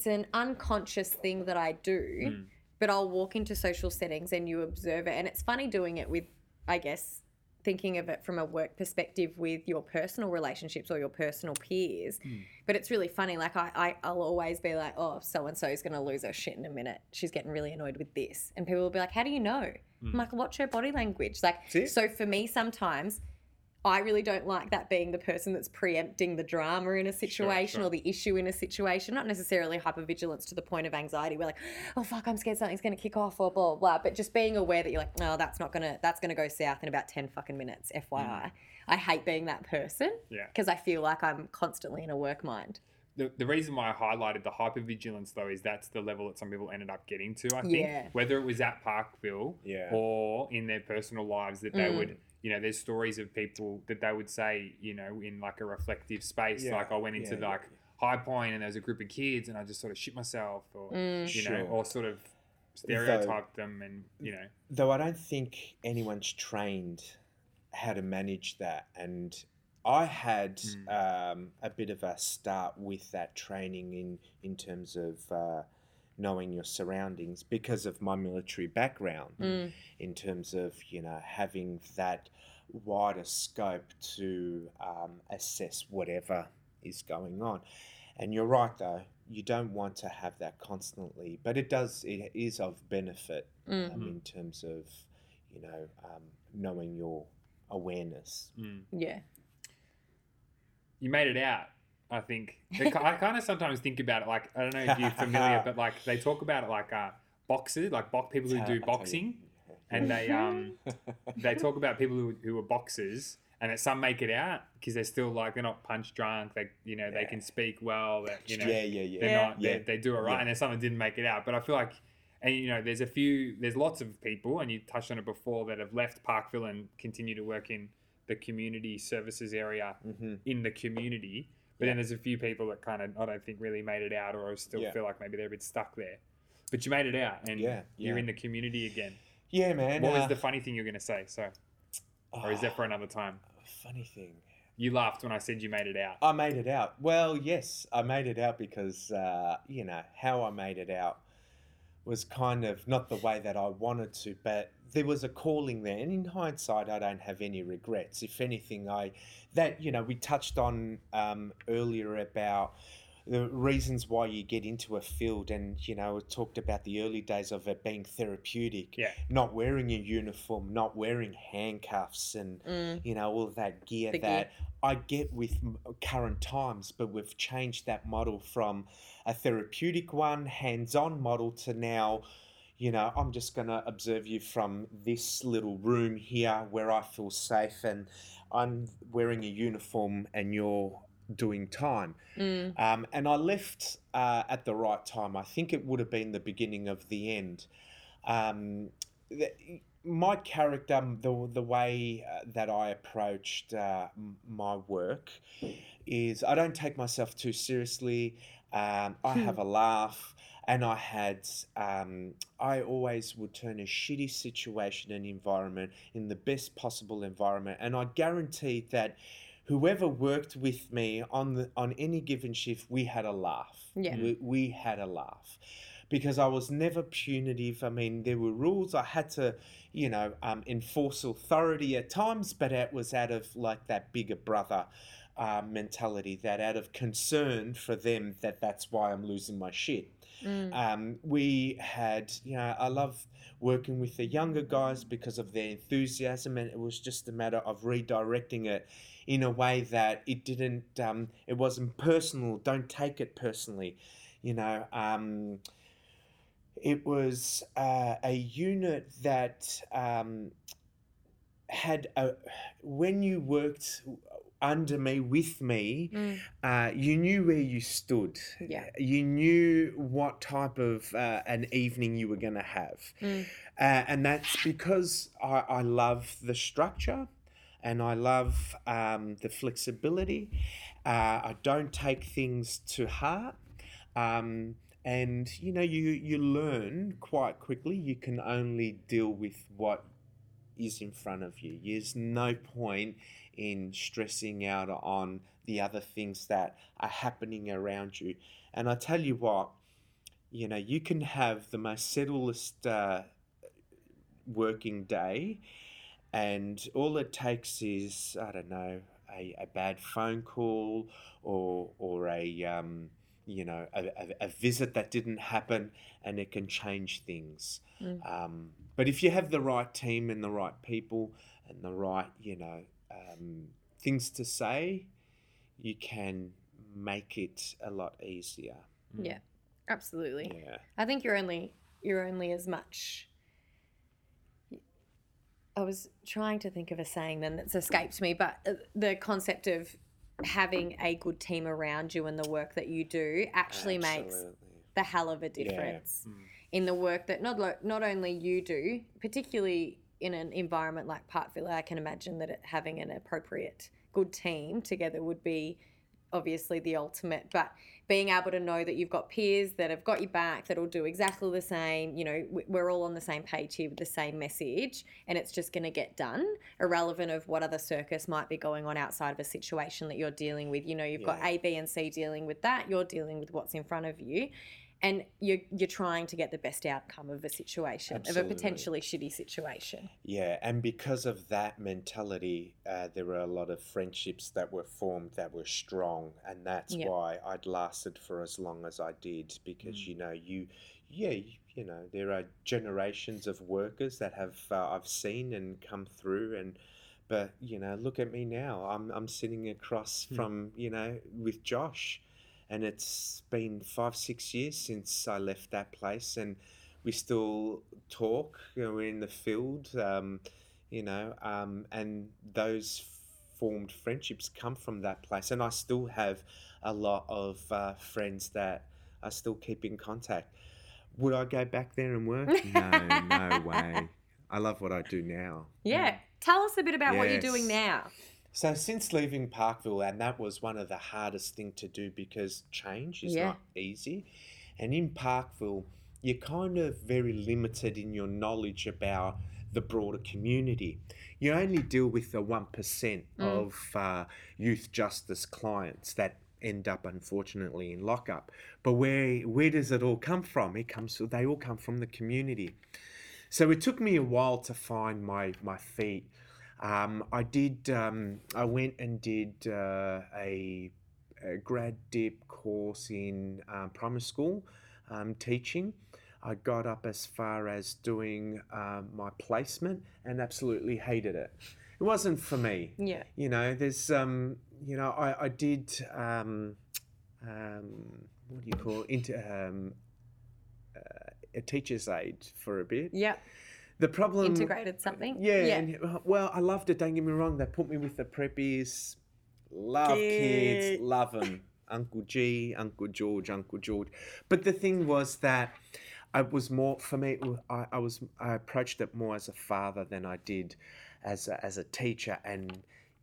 an unconscious thing that I do, but I'll walk into social settings and you observe it. And it's funny doing it with, I guess, thinking of it from a work perspective with your personal relationships or your personal peers. But it's really funny. Like I'll always be like, oh, so-and-so is going to lose her shit in a minute. She's getting really annoyed with this. And people will be like, how do you know? I'm like, watch her body language. Like, so for me sometimes – I really don't like that being the person that's preempting the drama in a situation or the issue in a situation, not necessarily hypervigilance to the point of anxiety. We're like, oh, fuck, I'm scared something's going to kick off or blah, blah, blah. But just being aware that you're like, no, that's going to go south in about 10 fucking minutes, FYI. I hate being that person because I feel like I'm constantly in a work mind. The reason why I highlighted the hypervigilance, though, is that's the level that some people ended up getting to, I think, whether it was at Parkville or in their personal lives that they would... You know, there's stories of people that they would say, you know, in like a reflective space, like I went into High Point and there was a group of kids and I just sort of shit myself or, you know, or sort of stereotyped them and, you know. Though I don't think anyone's trained how to manage that. And I had a bit of a start with that training in terms of knowing your surroundings because of my military background in terms of, you know, having that wider scope to assess whatever is going on. And you're right, though, you don't want to have that constantly, but it is of benefit in terms of, you know, knowing your awareness. You made it out, I think. I kind of sometimes think about it like, I don't know if you're familiar, but like they talk about it like boxers, like people who do boxing, and they talk about people who are boxers, and that some make it out because they're still like they're not punch drunk. They they can speak well. That, They do all right, and then some that didn't make it out. But I feel like. And, there's there's lots of people, and you touched on it before, that have left Parkville and continue to work in the community services area in the community. But then there's a few people that kind of, I don't think, really made it out or still feel like maybe they're a bit stuck there. But you made it out and you're in the community again. Yeah, man. What was the funny thing you were going to say? So, or is that for another time? Funny thing. You laughed when I said you made it out. I made it out. Well, yes, I made it out because, how I made it out was kind of not the way that I wanted to, but there was a calling there. And in hindsight, I don't have any regrets. If anything, we touched on earlier about the reasons why you get into a field, and, it talked about the early days of it being therapeutic, not wearing a uniform, not wearing handcuffs and, all that gear I get with current times, but we've changed that model from a therapeutic one, hands-on model to now, I'm just going to observe you from this little room here where I feel safe and I'm wearing a uniform and you're doing time. And I left at the right time. I think it would have been the beginning of the end. My character, the way that I approached my work is I don't take myself too seriously. I have a laugh, and I had I always would turn a shitty situation and environment in the best possible environment, and I guaranteed that whoever worked with me on any given shift, we had a laugh. Yeah, we had a laugh. Because I was never punitive. I mean, there were rules I had to, enforce authority at times, but it was out of like that bigger brother mentality, that out of concern for them, that's why I'm losing my shit. We had, I love working with the younger guys because of their enthusiasm, and it was just a matter of redirecting it in a way that it didn't, it wasn't personal. Don't take it personally, It was a unit that had when you worked under me, with me, you knew where you stood. Yeah. You knew what type of an evening you were going to have. And that's because I love the structure and I love the flexibility. I don't take things to heart. And, you learn quite quickly. You can only deal with what is in front of you. There's no point in stressing out on the other things that are happening around you. And I tell you what, you can have the most settlest working day, and all it takes is, I don't know, a bad phone call or a... a visit that didn't happen, and it can change things. But if you have the right team and the right people and the right, things to say, you can make it a lot easier. Yeah, absolutely. Yeah. I think you're only as much. I was trying to think of a saying then that's escaped me, but the concept of having a good team around you and the work that you do actually makes the hell of a difference in the work that not only you do, particularly in an environment like Parkville. I can imagine that having an appropriate good team together would be obviously the ultimate, but being able to know that you've got peers that have got your back, that'll do exactly the same, we're all on the same page here with the same message, and it's just going to get done, irrelevant of what other circus might be going on outside of a situation that you're dealing with. You've got A, B and C dealing with that, you're dealing with what's in front of you, and you're trying to get the best outcome of a situation, of a potentially shitty situation. Yeah, and because of that mentality, there were a lot of friendships that were formed that were strong, and that's why I'd lasted for as long as I did, because, there are generations of workers that have I've seen and come through, and but, look at me now. I'm sitting across from, with Josh. And it's been 5-6 years since I left that place, and we still talk, you know, we're in the field, and those formed friendships come from that place. And I still have a lot of friends that I still keep in contact. Would I go back there and work? No, no way. I love what I do now. Yeah. Tell us a bit about what you're doing now. So since leaving Parkville, and that was one of the hardest things to do because change is not easy. And in Parkville, you're kind of very limited in your knowledge about the broader community. You only deal with the 1% of youth justice clients that end up, unfortunately, in lockup. But where does it all come from? They all come from the community. So it took me a while to find my feet. I went and did a grad dip course in primary school teaching. I got up as far as doing my placement and absolutely hated it. It wasn't for me. Yeah. You know, there's, I did, what do you call it? A teacher's aide for a bit. Yeah. The problem... Integrated something. Yeah. And, well, I loved it, don't get me wrong. They put me with the preppies. Love kids. Love them. Uncle G, Uncle George. But the thing was that it was more, for me, I approached it more as a father than I did as a teacher. And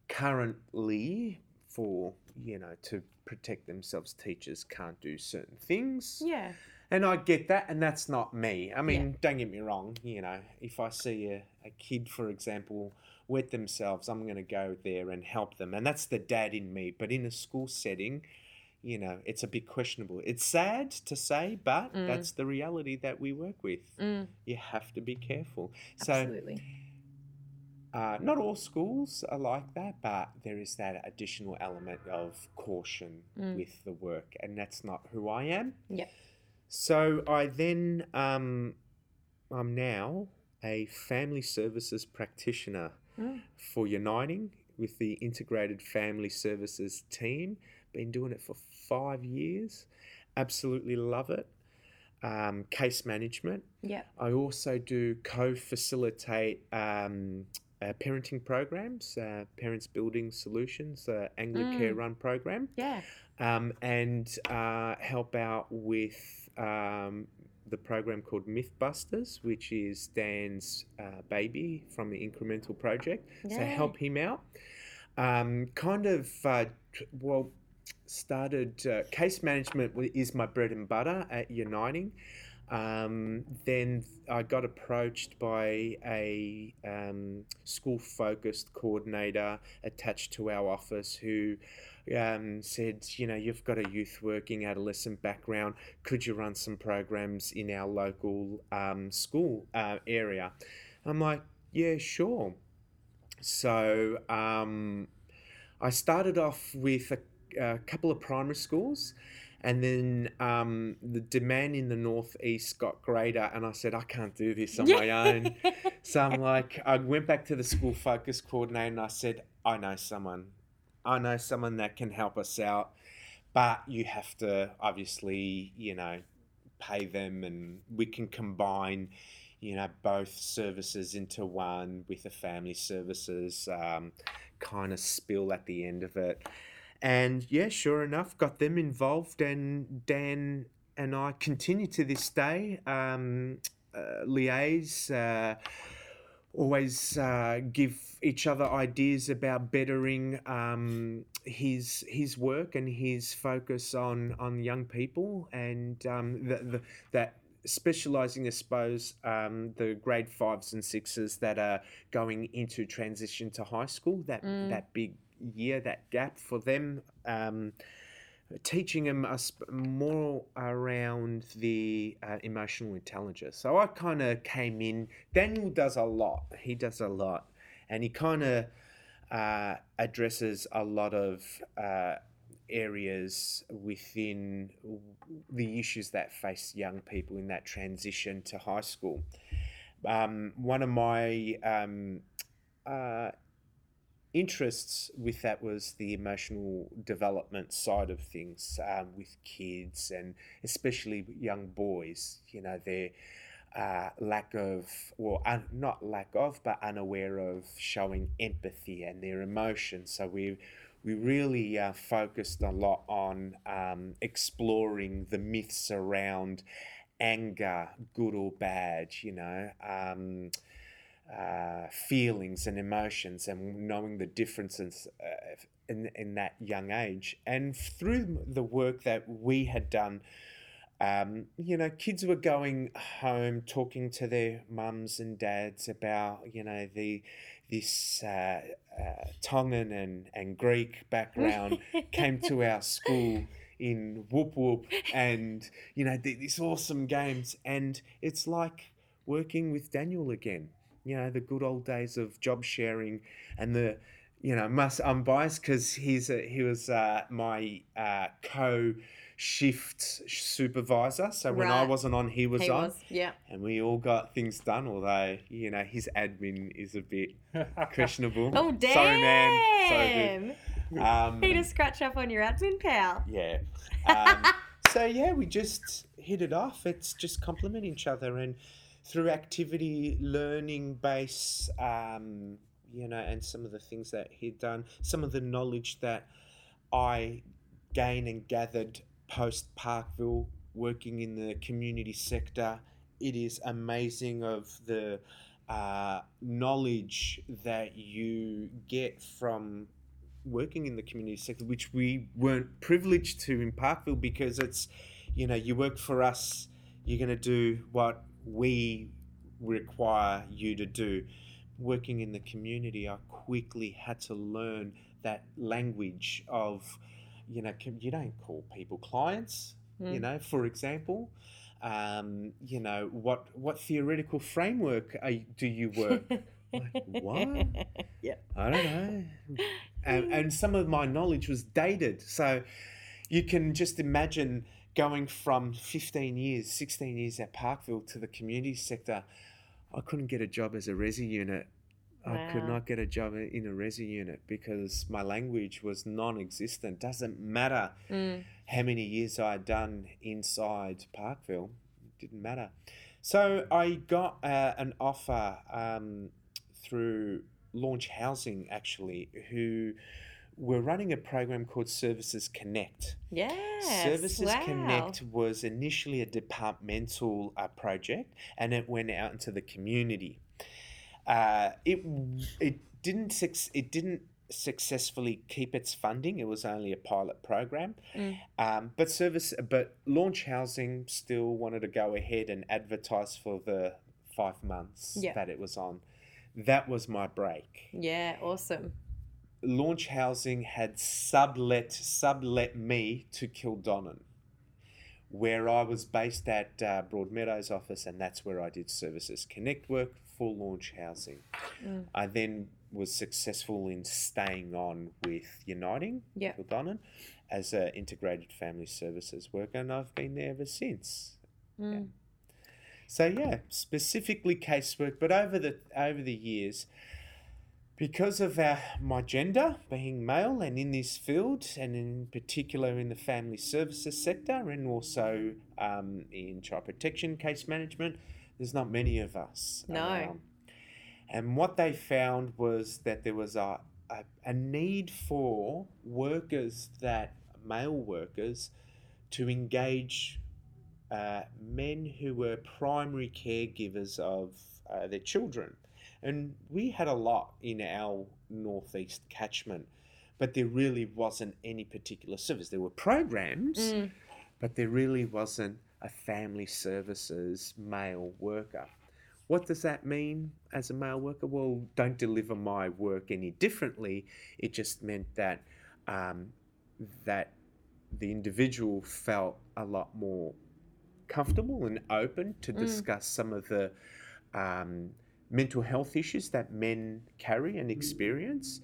currently, to protect themselves, teachers can't do certain things. Yeah. And I get that, and that's not me. I mean, Don't get me wrong, you know, if I see a kid, for example, wet themselves, I'm going to go there and help them. And that's the dad in me. But in a school setting, you know, it's a bit questionable. It's sad to say, but that's the reality that we work with. Mm. You have to be careful. Absolutely. So, not all schools are like that, but there is that additional element of caution with the work. And that's not who I am. Yeah. So I then, I'm now a family services practitioner for Uniting with the integrated family services team. Been doing it for 5 years. Absolutely love it. Case management. Yeah. I also do co-facilitate parenting programs, Parents Building Solutions, Anglicare run program. Yeah. And help out with the program called Mythbusters, which is Dan's baby from the Incremental Project. Yay. So help him out. Case management is my bread and butter at Uniting. Then I got approached by a school-focused coordinator attached to our office who said, you know, you've got a youth working adolescent background. Could you run some programs in our local school area? I'm like, yeah, sure. So I started off with a couple of primary schools. And then the demand in the northeast got greater, and I said, I can't do this on my own. So I'm like, I went back to the school focus coordinator, and I said, I know someone that can help us out, but you have to obviously, you know, pay them, and we can combine, you know, both services into one with the family services kind of spill at the end of it. And yeah, sure enough, got them involved, and Dan and I continue to this day, liaise, always give each other ideas about bettering his work and his focus on young people, and that specialising, I suppose, the grade 5s and 6s that are going into transition to high school, that big year, that gap for them, teaching them more around the emotional intelligence. So I kind of came in. Daniel does a lot. He does a lot, and he kind of addresses a lot of areas within the issues that face young people in that transition to high school. One of my interests with that was the emotional development side of things with kids, and especially young boys. You know, they're unaware of showing empathy and their emotions. So we really focused a lot on exploring the myths around anger, good or bad, feelings and emotions, and knowing the differences in that young age. And through the work that we had done, kids were going home talking to their mums and dads about, Tongan and Greek background came to our school in Whoop Whoop, and, did these awesome games. And it's like working with Daniel again, the good old days of job sharing and the, I'm biased because he was my co-shift supervisor. So when I wasn't on, he was on. Yeah. And we all got things done, although, his admin is a bit questionable. Oh, damn. Sorry, man. So good. Need to scratch up on your admin, pal. Yeah. We just hit it off. It's just compliment each other. And through activity, learning base, and some of the things that he'd done, some of the knowledge that I gained and gathered post Parkville, working in the community sector, it is amazing of the knowledge that you get from working in the community sector, which we weren't privileged to in Parkville because it's, you work for us, you're going to do what we require you to do. Working in the community, I quickly had to learn that language of, you don't call people clients, for example, what theoretical framework do you work? Like, what? Yeah. I don't know. And some of my knowledge was dated. So you can just imagine going from 16 years at Parkville to the community sector. I couldn't get a job as a resi unit. Wow. I could not get a job in a resi unit because my language was non-existent. Doesn't matter how many years I had done inside Parkville. It didn't matter. So I got an offer through Launch Housing, actually, who were running a program called Services Connect. Yes. Services Connect was initially a departmental project, and it went out into the community. It didn't successfully keep its funding. It was only a pilot program. But Launch Housing still wanted to go ahead and advertise for the 5 months that it was on. That was my break. Yeah, awesome. Launch Housing had sublet me to Kildonan, where I was based at Broadmeadow's office, and that's where I did Services Connect work for Launch Housing. I then was successful in staying on with Uniting, Kildonan, as an integrated family services worker, and I've been there ever since. So specifically casework, but over the years, because of my gender, being male, and in this field, and in particular in the family services sector, and also in child protection case management, there's not many of us. No. Around. And what they found was that there was a need for male workers, to engage men who were primary caregivers of their children. And we had a lot in our northeast catchment, but there really wasn't any particular service. There were programs, but there really wasn't a family services male worker. What does that mean as a male worker? Well, don't deliver my work any differently. It just meant that that the individual felt a lot more comfortable and open to discuss some of the mental health issues that men carry and experience,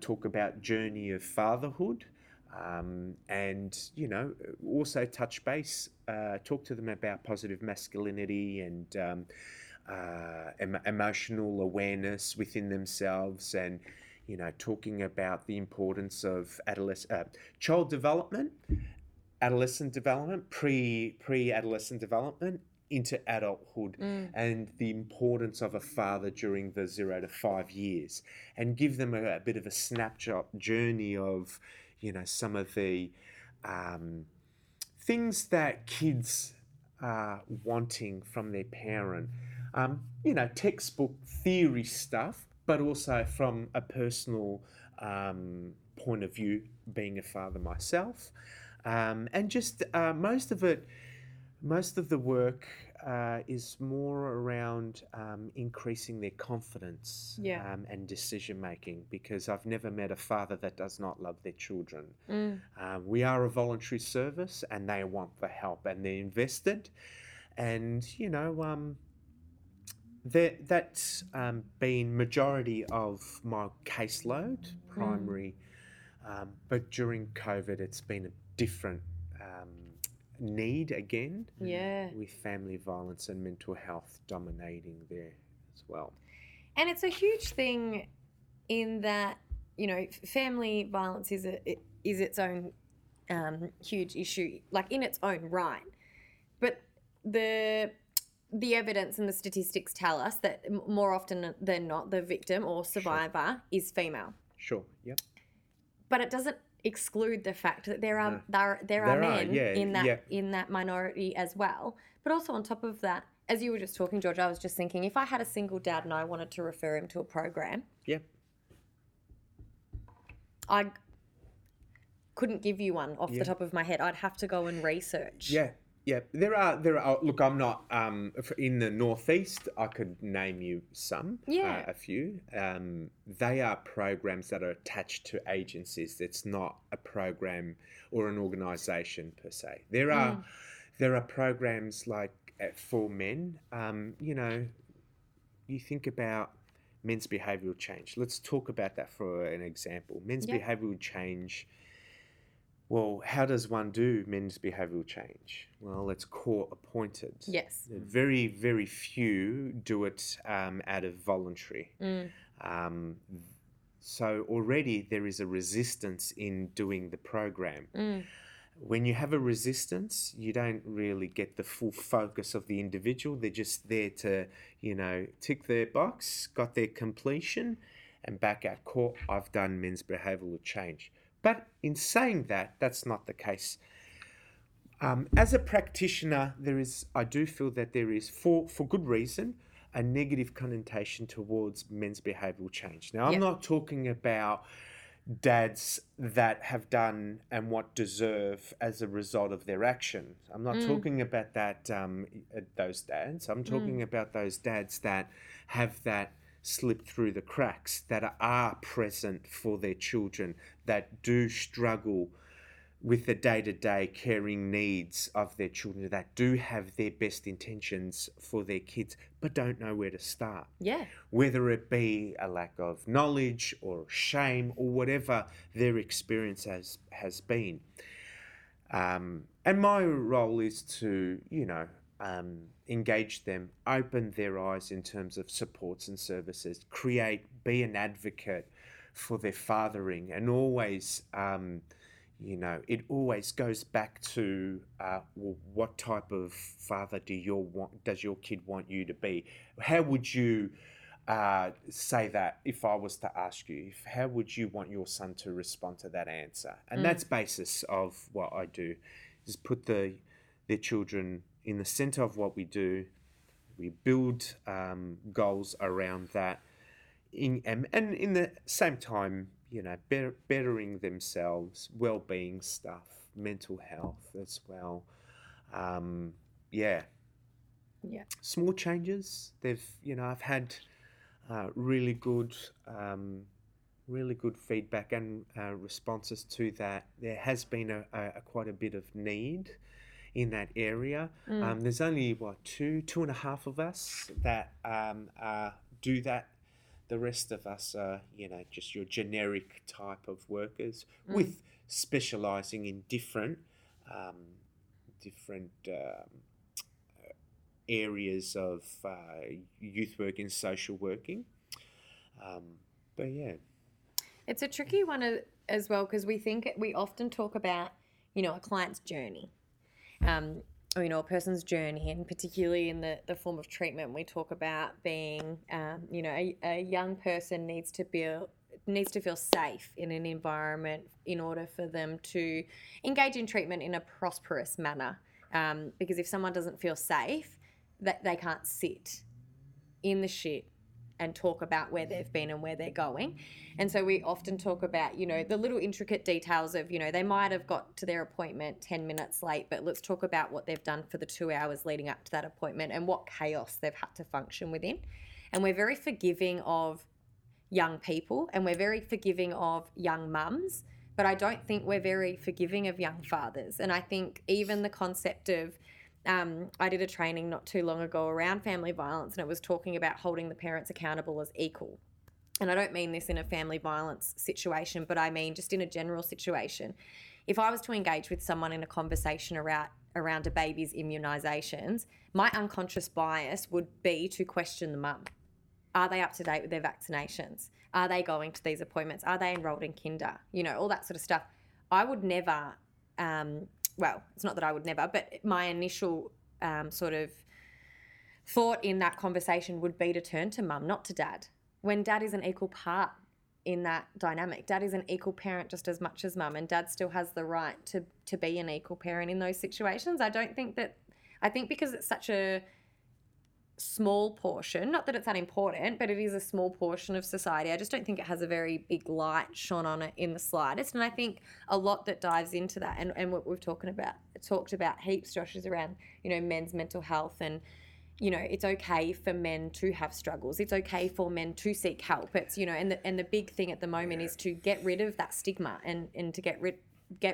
talk about journey of fatherhood, and also touch base, talk to them about positive masculinity and emotional awareness within themselves, and, talking about the importance of child development, adolescent development, pre-adolescent development, into adulthood and the importance of a father during the 0 to 5 years, and give them a bit of a snapshot journey of, you know, some of the things that kids are wanting from their parent. You know, textbook theory stuff, but also from a personal point of view, being a father myself. And just most of the work is more around increasing their confidence and decision-making, because I've never met a father that does not love their children. We are a voluntary service and they want the help and they're invested. And, you know, that's been majority of my caseload, primary. But during COVID, it's been a different need again, with family violence and mental health dominating there as well. And it's a huge thing in that, you know, family violence is its own huge issue, like in its own right. But the evidence and the statistics tell us that more often than not, the victim or survivor is female. But it doesn't exclude the fact that there are men in that minority as well. But also on top of that, as you were just talking, George, I was just thinking, if I had a single dad and I wanted to refer him to a program, I couldn't give you one off the top of my head. I'd have to go and research. There are. Look, I'm not in the northeast. I could name you some, a few. They are programs that are attached to agencies. It's not a program or an organisation per se. There are programs like for men. You know, you think about men's behavioural change. Let's talk about that for an example. Men's behavioural change. Well, how does one do men's behavioural change? Well, it's court appointed. Very, very few do it out of voluntary. So already there is a resistance in doing the program. When you have a resistance, you don't really get the full focus of the individual. They're just there to, you know, tick their box, got their completion, and back at court, I've done men's behavioural change. But in saying that, that's not the case. As a practitioner, I do feel that there is, for good reason, a negative connotation towards men's behavioural change. Now, I'm not talking about dads that have done and what deserve as a result of their action. I'm not talking about that. Those dads. I'm talking about those dads that have that slip through the cracks, that are present for their children, that do struggle with the day-to-day caring needs of their children, that do have their best intentions for their kids but don't know where to start. Whether it be a lack of knowledge or shame or whatever their experience has been. And my role is to, you know, engage them, open their eyes in terms of supports and services, be an advocate for their fathering, and always, you know, it always goes back to what type of father does your kid want you to be? How would you say that if I was to ask you? How would you want your son to respond to that answer? And that's basis of what I do, is put their children in the centre of what we do. We build goals around that, and in the same time, you know, bettering themselves, well-being stuff, mental health as well. Small changes. I've had really good feedback and responses to that. There has been a quite a bit of need in that area. There's only, two and a half of us that do that. The rest of us are, you know, just your generic type of workers with specialising in different areas of youth work and social working. But, yeah. It's a tricky one as well, because we often talk about, you know, a client's journey. you know, a person's journey, and particularly in the form of treatment, we talk about being, you know, a young person needs to feel safe in an environment in order for them to engage in treatment in a prosperous manner. Because if someone doesn't feel safe, that they can't sit in the shit and talk about where they've been and where they're going. And so we often talk about, you know, the little intricate details of, you know, they might have got to their appointment 10 minutes late, but let's talk about what they've done for the 2 hours leading up to that appointment and what chaos they've had to function within. And we're very forgiving of young people, and we're very forgiving of young mums, but I don't think we're very forgiving of young fathers. And I think even the concept of, I did a training not too long ago around family violence, and it was talking about holding the parents accountable as equal. And I don't mean this in a family violence situation, but I mean just in a general situation. If I was to engage with someone in a conversation around a baby's immunisations, my unconscious bias would be to question the mum. Are they up to date with their vaccinations? Are they going to these appointments? Are they enrolled in kinder? You know, all that sort of stuff. I would never... well, it's not that I would never, but my initial sort of thought in that conversation would be to turn to mum, not to dad, when dad is an equal part in that dynamic. Dad is an equal parent just as much as mum, and dad still has the right to be an equal parent in those situations. I think because it's such a small portion, not that it's unimportant, but it is a small portion of society, I just don't think it has a very big light shone on it in the slightest. And I think a lot that dives into that, and what we've talked about heaps, Josh, is around, you know, men's mental health, and, you know, it's okay for men to have struggles, it's okay for men to seek help. It's, you know, and the big thing at the moment is to get rid of that stigma and to get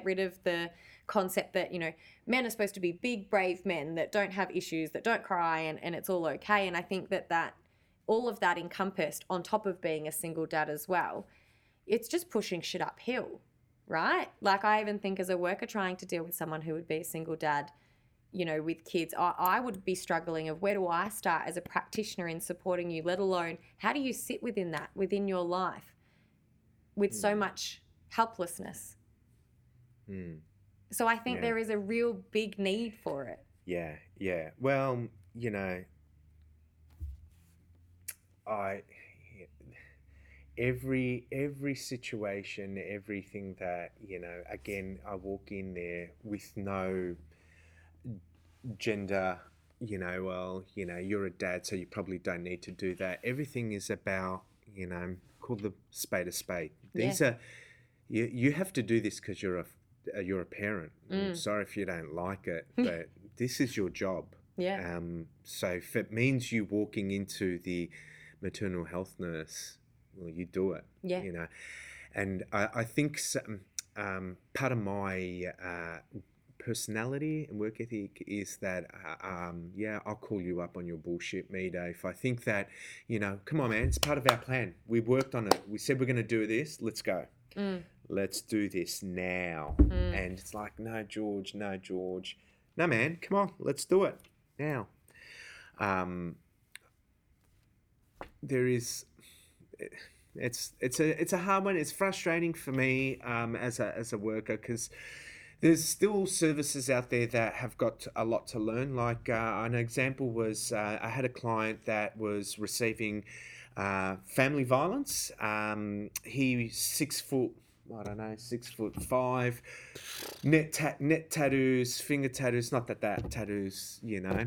rid of the concept that, you know, men are supposed to be big, brave men that don't have issues, that don't cry, and it's all okay. And I think that all of that encompassed on top of being a single dad as well, it's just pushing shit uphill, right? Like, I even think as a worker trying to deal with someone who would be a single dad, you know, with kids, I would be struggling of where do I start as a practitioner in supporting you, let alone how do you sit within that, within your life, with so much helplessness. Mm. So I think there is a real big need for it. Yeah. Well, you know, every situation, everything that, you know, again, I walk in there with no gender, you know, well, you know, you're a dad, so you probably don't need to do that. Everything is about, you know, call the spade a spade. These are, you have to do this because you're a parent. Mm. I'm sorry if you don't like it, but this is your job. Yeah. So if it means you walking into the maternal health nurse, well, you do it. Yeah. You know, and I think part of my personality and work ethic is that, I'll call you up on your bullshit, Mida, if I think that, you know, come on, man, it's part of our plan. We worked on it. We said we're going to do this. Let's go. Mm. Let's do this now. Mm. And it's like, no, George. No, man, come on, let's do it now. It's a hard one. It's frustrating for me as a worker, because there's still services out there that have got a lot to learn. Like an example was I had a client that was receiving family violence. He 6'5", net tattoos, finger tattoos, not that tattoos, you know.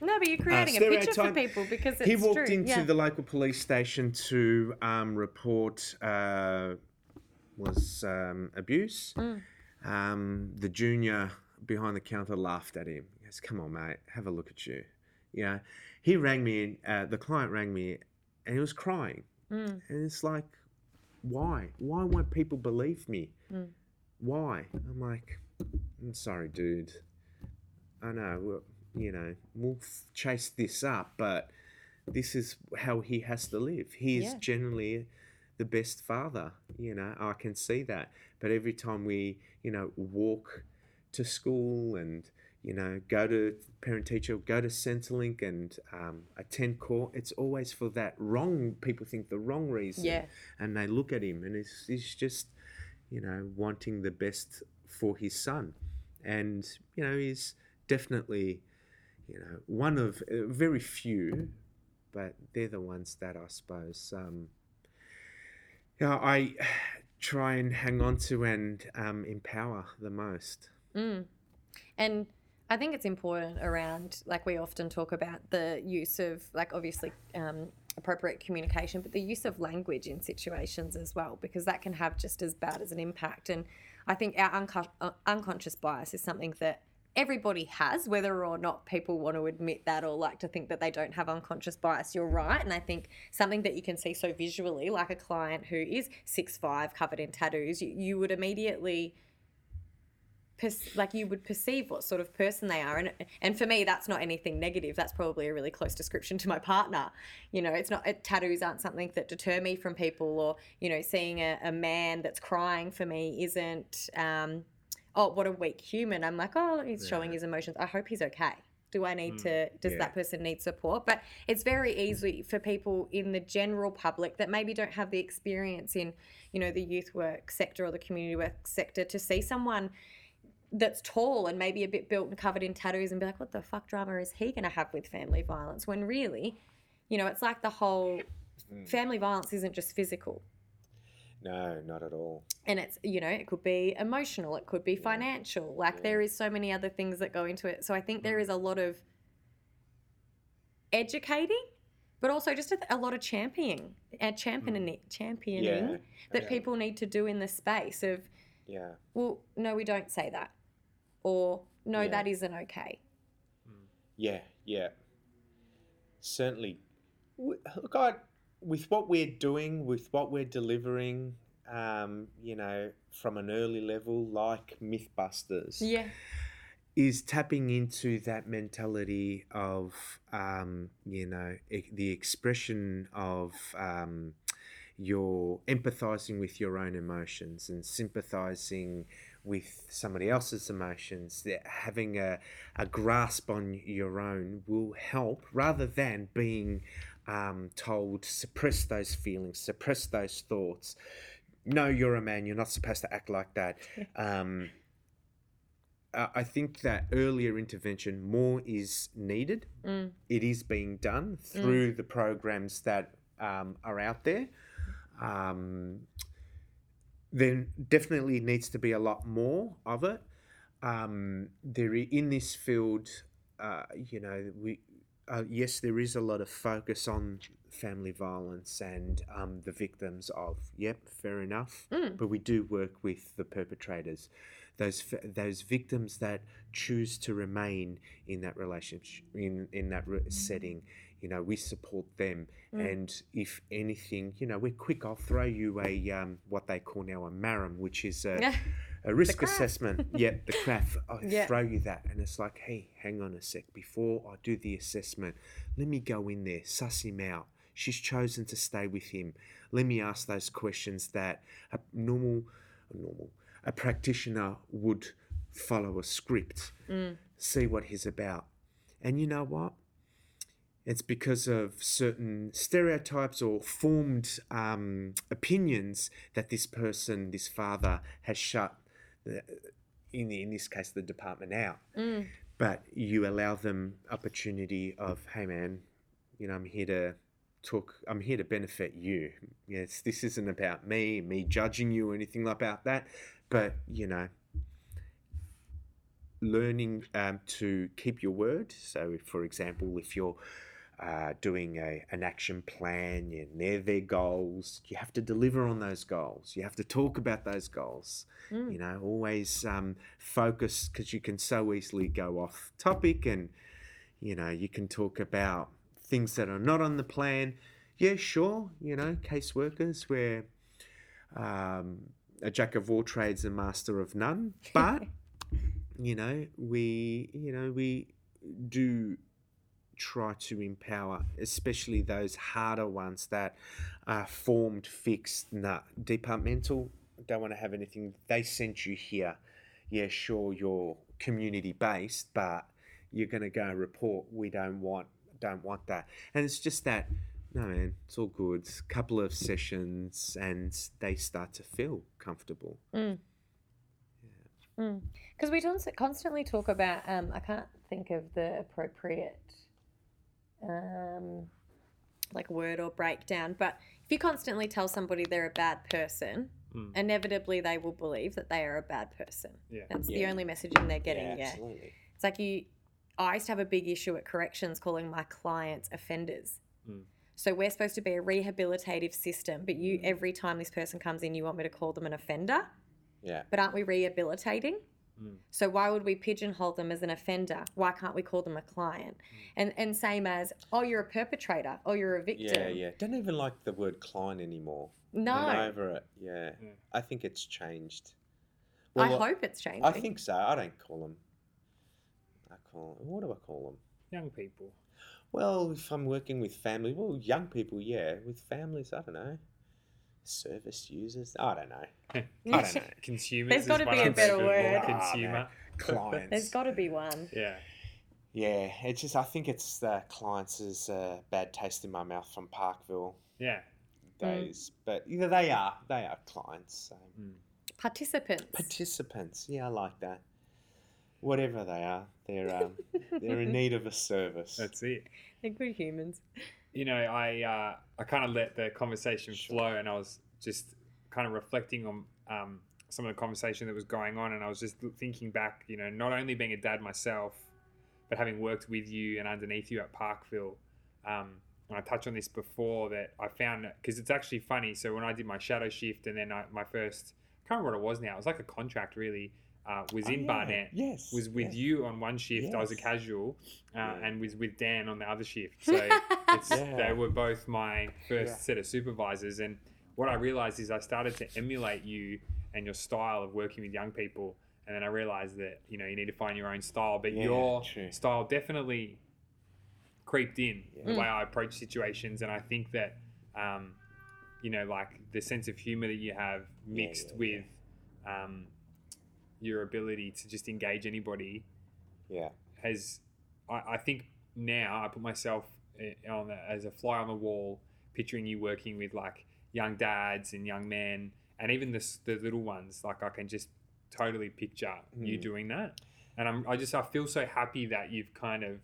No, but you're creating a picture for people because it's true. He walked into the local police station to report abuse. Mm. The junior behind the counter laughed at him. He goes, come on, mate, have a look at you. You know, he rang me, the client rang me, and he was crying. Mm. And it's like, why? Why won't people believe me? Mm. Why? I'm like, I'm sorry, dude. I know, you know, we'll chase this up, but this is how he has to live. He is generally the best father, you know, I can see that. But every time we, you know, walk to school and, you know, go to parent-teacher, go to Centrelink and attend court, it's always for that wrong, people think the wrong reason. Yeah. And they look at him and he's just, you know, wanting the best for his son. And, you know, he's definitely, one of very few, but they're the ones that I suppose I try and hang on to and empower the most. Mm. And I think it's important around, like we often talk about the use of, like, obviously appropriate communication, but the use of language in situations as well, because that can have just as bad as an impact. And I think our unconscious bias is something that everybody has, whether or not people want to admit that or like to think that they don't have unconscious bias. You're right. And I think something that you can see so visually, like a client who is 6'5", covered in tattoos, you would immediately perceive what sort of person they are. And for me, that's not anything negative. That's probably a really close description to my partner. It's not, tattoos aren't something that deter me from people, or, seeing a man that's crying for me isn't, oh, what a weak human. I'm like, oh, he's showing his emotions. I hope he's okay. Do I need does that person need support? But it's very easy for people in the general public that maybe don't have the experience in, the youth work sector or the community work sector, to see someone that's tall and maybe a bit built and covered in tattoos and be like, what the fuck drama is he going to have with family violence? When really, it's like the whole family violence isn't just physical. No, not at all. And it's, it could be emotional, it could be financial. There is so many other things that go into it. So I think there is a lot of educating, but also just a lot of championing that people need to do in the space of, well, no, we don't say that, or no, that isn't okay. Certainly. Look, with what we're doing, with what we're delivering, from an early level, like Mythbusters, is tapping into that mentality of, the expression of you're empathizing with your own emotions and sympathizing with somebody else's emotions. That having a grasp on your own will help, rather than being told, suppress those feelings, suppress those thoughts. No, you're a man, you're not supposed to act like that. I think that earlier intervention more is needed. It is being done through the programs that are out there. There definitely needs to be a lot more of it. There in this field, yes, there is a lot of focus on family violence and the victims of. Yep, fair enough. But we do work with the perpetrators, those victims that choose to remain in that relationship, in that setting. We support them, and if anything, we're quick. I'll throw you a what they call now a MARAM, which is a risk assessment. The CRAF. I'll throw you that, and it's like, hey, hang on a sec. Before I do the assessment, let me go in there, suss him out. She's chosen to stay with him. Let me ask those questions that a practitioner would follow a script, see what he's about, and you know what? It's because of certain stereotypes or formed opinions that this person, this father, has shut, in this case, the department out. But you allow them opportunity of, hey man, I'm here to benefit you. Yes, this isn't about me judging you or anything about that. But learning to keep your word. So, for example, if you're doing an action plan and they're their goals, you have to deliver on those goals. You have to talk about those goals. Always focus, because you can so easily go off topic, and you can talk about things that are not on the plan. Yeah, sure. Caseworkers, we're a jack of all trades and master of none, but we do try to empower, especially those harder ones that are formed, fixed, departmental, don't want to have anything. They sent you here. Yeah, sure, you're community-based, but you're going to go report. We don't want that. And it's just that, no, man, it's all good. A couple of sessions and they start to feel comfortable. Because we constantly talk about, I can't think of the appropriate like word or breakdown, but if you constantly tell somebody they're a bad person, inevitably they will believe that they are a bad person. Yeah. That's the only messaging they're getting. Yeah, absolutely. It's like I used to have a big issue at corrections calling my clients offenders. So we're supposed to be a rehabilitative system, but you every time this person comes in, you want me to call them an offender. Yeah. But aren't we rehabilitating? So why would we pigeonhole them as an offender? Why can't we call them a client? And same as, oh, you're a perpetrator, oh, you're a victim. Yeah, yeah. Don't even like the word client anymore. No. I'm over it. Yeah. Yeah. I think it's changed. Well, I hope it's changing. I think so. I don't call them. What do I call them? Young people. Well, if I'm working with family, well, young people, yeah. With families, I don't know. Service users? I don't know. I don't know. Consumers. There's got to be a better word. Consumer. Clients. There's got to be one. Yeah. Yeah. It's just, I think it's clients is bad taste in my mouth from Parkville. Yeah. Days. But you know, they are clients. So. Participants. Participants. Yeah, I like that. Whatever they are, they're in need of a service. That's it. They're good humans. You know, I kind of let the conversation flow, and I was just kind of reflecting on some of the conversation that was going on, and I was just thinking back, you know, not only being a dad myself, but having worked with you and underneath you at Parkville. And I touched on this before, that I found, because it's actually funny, so when I did my shadow shift and then my first, I can't remember what it was now, it was like a contract really, was in Barnett, yes, was with you on one shift, yes. I was a casual, and was with Dan on the other shift. So they were both my first set of supervisors. And what I realised is I started to emulate you and your style of working with young people. And then I realised that, you know, you need to find your own style. But your style definitely creeped in the way I approach situations. And I think that, you know, like the sense of humour that you have mixed with... your ability to just engage anybody has, I think now I put myself as a fly on the wall, picturing you working with like young dads and young men, and even the little ones. Like I can just totally picture you doing that. And I feel so happy that you've kind of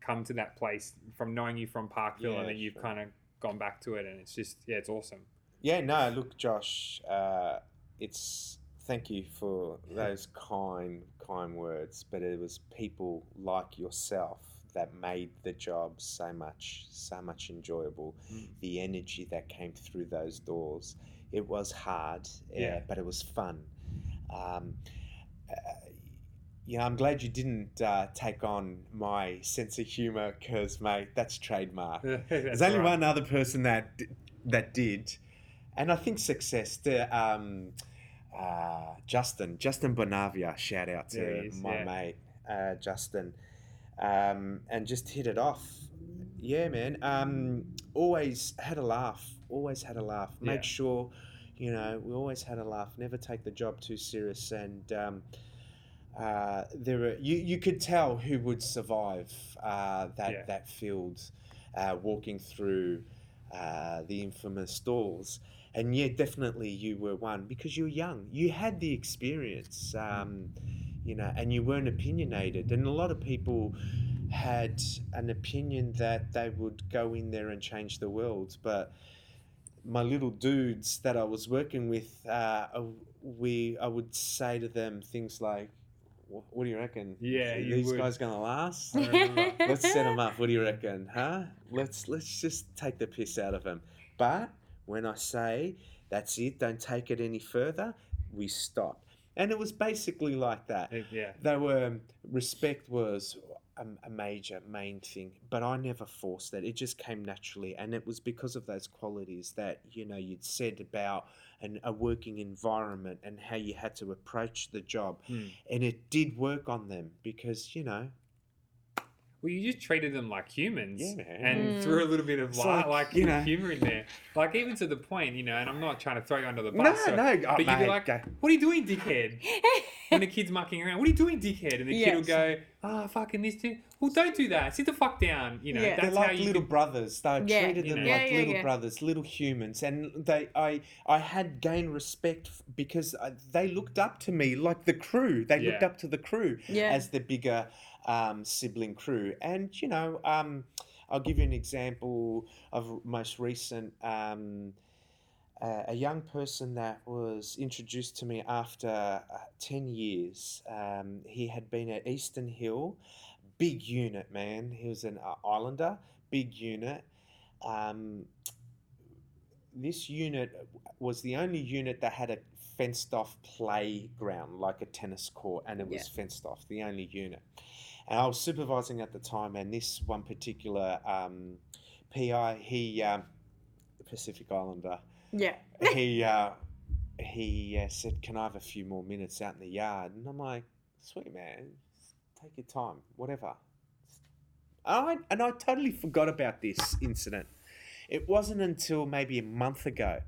come to that place from knowing you from Parkville, and that you've kind of gone back to it, and it's just, it's awesome. Yeah, no, look, Josh, thank you for those kind words, but it was people like yourself that made the job so much enjoyable. The energy that came through those doors, it was hard, but it was fun. I'm glad you didn't take on my sense of humour, because, mate, that's trademark. There's only one other person that did, and I think success. Justin Bonavia, shout out to my mate Justin, and just hit it off. Yeah, man. Always had a laugh. Make sure, you know, we always had a laugh. Never take the job too serious. And there were, you could tell who would survive that field, walking through the infamous doors. And definitely you were one, because you were young. You had the experience, you know, and you weren't opinionated. And a lot of people had an opinion that they would go in there and change the world. But my little dudes that I was working with, I would say to them things like, what do you reckon? Yeah, these guys gonna last? Let's set them up. What do you reckon? Huh? Let's just take the piss out of them. But when I say, that's it, don't take it any further, we stop. And it was basically like that. Yeah. They were, respect was a major main thing, but I never forced it. It just came naturally. And it was because of those qualities that, you know, you'd said about a working environment and how you had to approach the job. And it did work on them, because, you know, well, you just treated them like humans, and threw a little bit of light, like you know, humor in there. Like, even to the point, you know, and I'm not trying to throw you under the bus. But you'd be like, what are you doing, dickhead? When the kid's mucking around, what are you doing, dickhead? And the kid will go, fucking this too. Well, don't do that. Sit the fuck down. You know, that's they're like how you little brothers. They treated them like little brothers, little humans. And I had gained respect because they looked up to me, like the crew. They looked up to the crew as the bigger sibling crew. And, you know, I'll give you an example of most recent, a young person that was introduced to me after 10 years. He had been at Eastern Hill, big unit, man. He was an islander, big unit. This unit was the only unit that had a fenced off playground, like a tennis court, and it was fenced off, the only unit. And I was supervising at the time, and this one particular PI, he, Pacific Islander, he said, "Can I have a few more minutes out in the yard?" And I'm like, "Sweet, man, take your time, whatever." And I totally forgot about this incident. It wasn't until maybe a month ago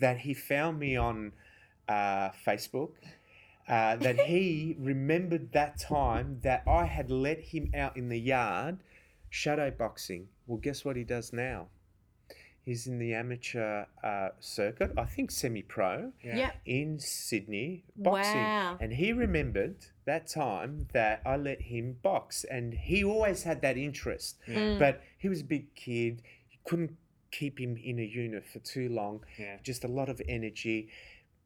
that he found me on Facebook, that he remembered that time that I had let him out in the yard shadow boxing. Well, guess what he does now? He's in the amateur circuit, I think semi-pro, in Sydney boxing. Wow. And he remembered that time that I let him box, and he always had that interest. Mm. But he was a big kid, you couldn't keep him in a unit for too long, just a lot of energy,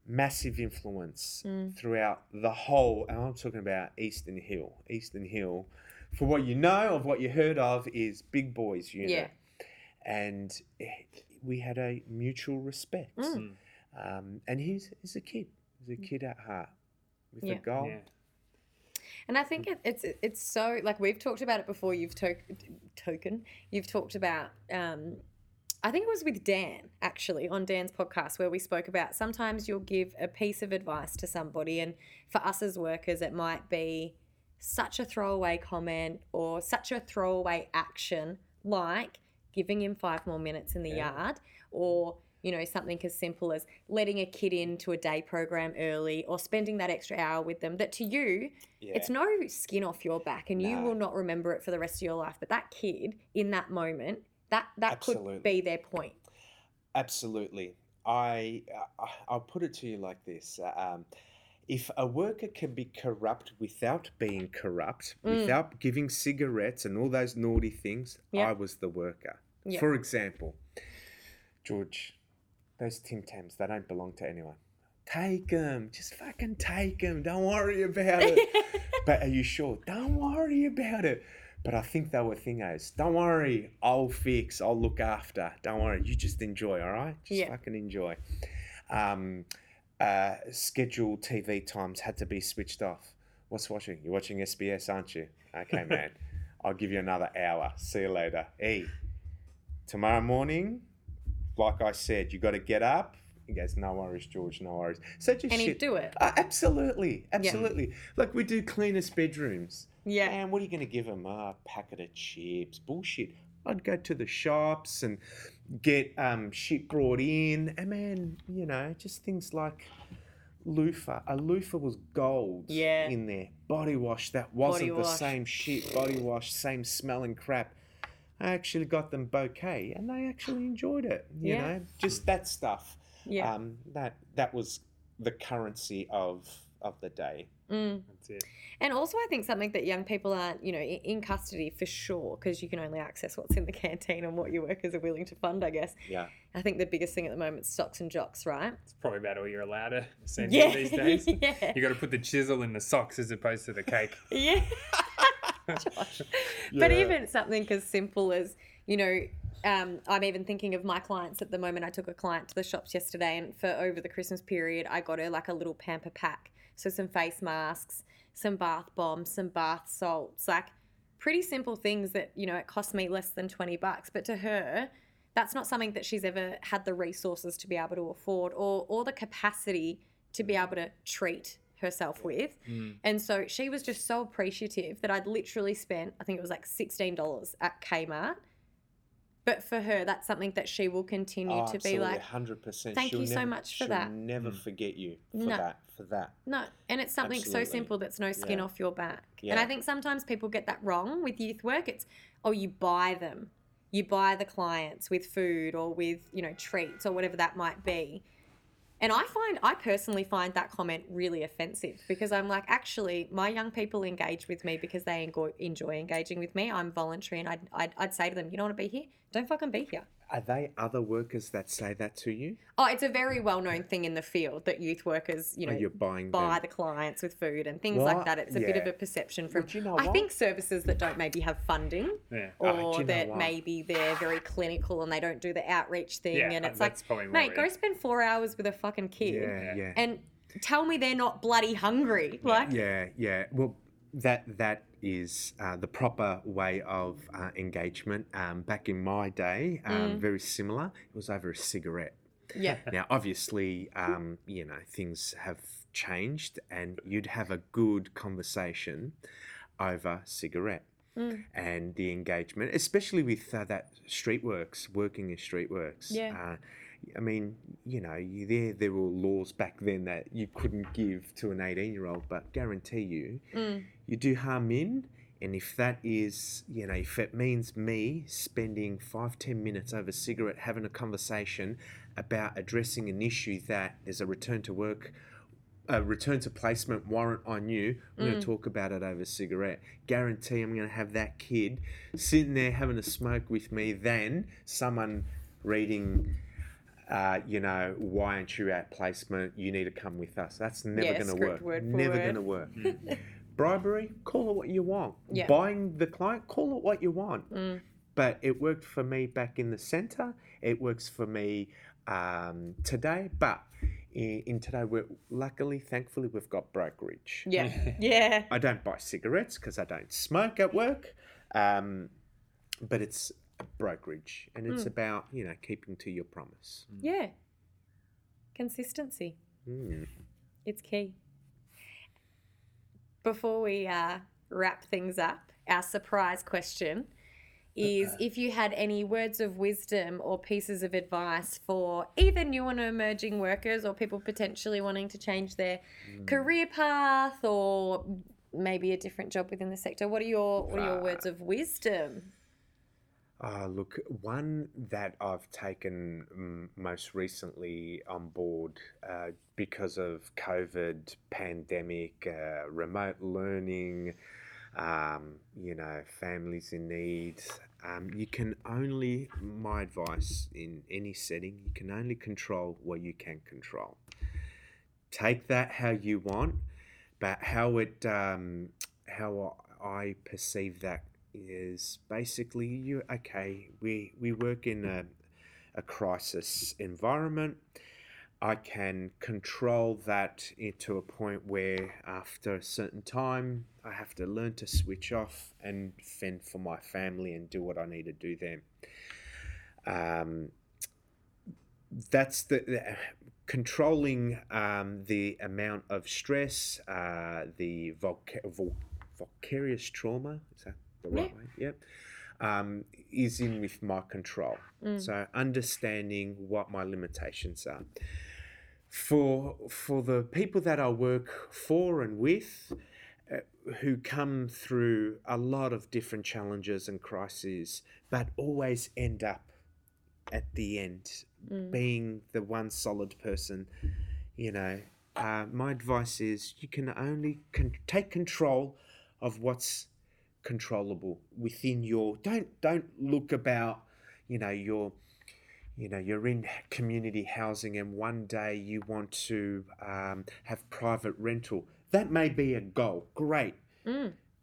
massive influence throughout the whole, and I'm talking about Eastern Hill. Eastern Hill, for what you know of what you heard of, is big boys unit. Yeah. And we had a mutual respect. Mm. And he's a kid. He's a kid at heart with a goal. Yeah. And I think it's so, like, we've talked about it before. You've talked about, I think it was with Dan, actually, on Dan's podcast, where we spoke about sometimes you'll give a piece of advice to somebody, and for us as workers it might be such a throwaway comment or such a throwaway action, like giving him 5 more minutes in the yard, or, you know, something as simple as letting a kid into a day program early or spending that extra hour with them, that to you, it's no skin off your back, and you will not remember it for the rest of your life. But that kid in that moment, that could be their point. Absolutely. I'll put it to you like this. If a worker can be corrupt without being corrupt, without giving cigarettes and all those naughty things, I was the worker. Yep. For example, George, those Tim Tams, they don't belong to anyone. Take them. Just fucking take them. Don't worry about it. But are you sure? Don't worry about it. But I think they were thingos. Don't worry. I'll fix. I'll look after. Don't worry. You just enjoy, all right? Just fucking enjoy. Scheduled TV times had to be switched off. What's watching? You're watching SBS, aren't you? Okay, man. I'll give you another hour. See you later. Hey, tomorrow morning, like I said, you got to get up. He goes, "No worries, George, no worries." So just he'd do it. Absolutely. Absolutely. Yeah. Like, we do cleanest bedrooms. Yeah. And what are you going to give them? A packet of chips. Bullshit. I'd go to the shops and get shit brought in. And, man, you know, just things like loofah. A loofah was gold in there. Body wash, that wasn't the same shit. Body wash, same smell and crap. I actually got them bouquet, and they actually enjoyed it. You know, just that stuff. Yeah. That was the currency of the day. Mm. That's it. And also, I think something that young people aren't, you know, in custody for sure, because you can only access what's in the canteen and what your workers are willing to fund, I guess. Yeah. I think the biggest thing at the moment is socks and jocks, right? It's probably about all you're allowed to send these days. Yeah. You got to put the chisel in the socks as opposed to the cake. Yeah. Josh. Yeah. But even something as simple as, you know, I'm even thinking of my clients at the moment. I took a client to the shops yesterday, and for over the Christmas period, I got her like a little pamper pack. So some face masks, some bath bombs, some bath salts, like pretty simple things that, you know, it cost me less than $20. But to her, that's not something that she's ever had the resources to be able to afford, or the capacity to be able to treat herself with. Mm. And so she was just so appreciative that I'd literally spent, I think it was like $16 at Kmart. But for her, that's something that she will continue to be like, 100%. Thank you so much for that. She'll never forget you for that. For that. No, and it's something so simple that's no skin off your back. Yeah. And I think sometimes people get that wrong with youth work. It's, oh, you buy them. You buy the clients with food or with, you know, treats or whatever that might be. And I personally find that comment really offensive, because I'm like, actually, my young people engage with me because they enjoy engaging with me. I'm voluntary, and I'd say to them, you don't want to be here? Don't fucking be here. Are they other workers that say that to you? Oh, it's a very well-known thing in the field that youth workers, you know, buy the clients with food and things like that. It's a bit of a perception from, you know, I think services that don't maybe have funding or that maybe they're very clinical and they don't do the outreach thing. Yeah, and it's like, mate, go spend 4 hours with a fucking kid and tell me they're not bloody hungry. Like, well, that is the proper way of engagement. Back in my day, very similar. It was over a cigarette. Yeah. Now, obviously, you know, things have changed, and you'd have a good conversation over cigarette. And the engagement, especially with that Streetworks, working in Streetworks. Yeah. I mean, you know, there were laws back then that you couldn't give to an 18-year-old, but guarantee you, you do harm in, and if that is, you know, if it means me spending 5-10 minutes over a cigarette having a conversation about addressing an issue that there's a return to work, a return to placement warrant on you, I'm going to talk about it over a cigarette. Guarantee I'm going to have that kid sitting there having a smoke with me than someone reading... you know, why aren't you at placement? You need to come with us. That's never going to work. Never going to work. Bribery, call it what you want. Yeah. Buying the client, call it what you want. But it worked for me back in the centre. It works for me today. But in today, thankfully, we've got brokerage. Yeah. Yeah. I don't buy cigarettes because I don't smoke at work. But it's... brokerage, and it's about, you know, keeping to your promise. Yeah. Consistency. It's key. Before we wrap things up, our surprise question is if you had any words of wisdom or pieces of advice for either new and emerging workers or people potentially wanting to change their career path or maybe a different job within the sector, what are your words of wisdom? Look, one that I've taken most recently on board because of COVID, pandemic, remote learning, you know, families in need. My advice in any setting, you can only control what you can control. Take that how you want, but how I perceive that is basically we work in a crisis environment. I can control that to a point where after a certain time I have to learn to switch off and fend for my family and do what I need to do then. That's the controlling the amount of stress, the vicarious trauma, is that the right way? Yep. Is in with my control. So understanding what my limitations are. For the people that I work for and with, who come through a lot of different challenges and crises, but always end up at the end being the one solid person, you know, my advice is you can only take control of what's controllable within your don't look about, you know, you're in community housing and one day you want to have private rental. That may be a goal, great,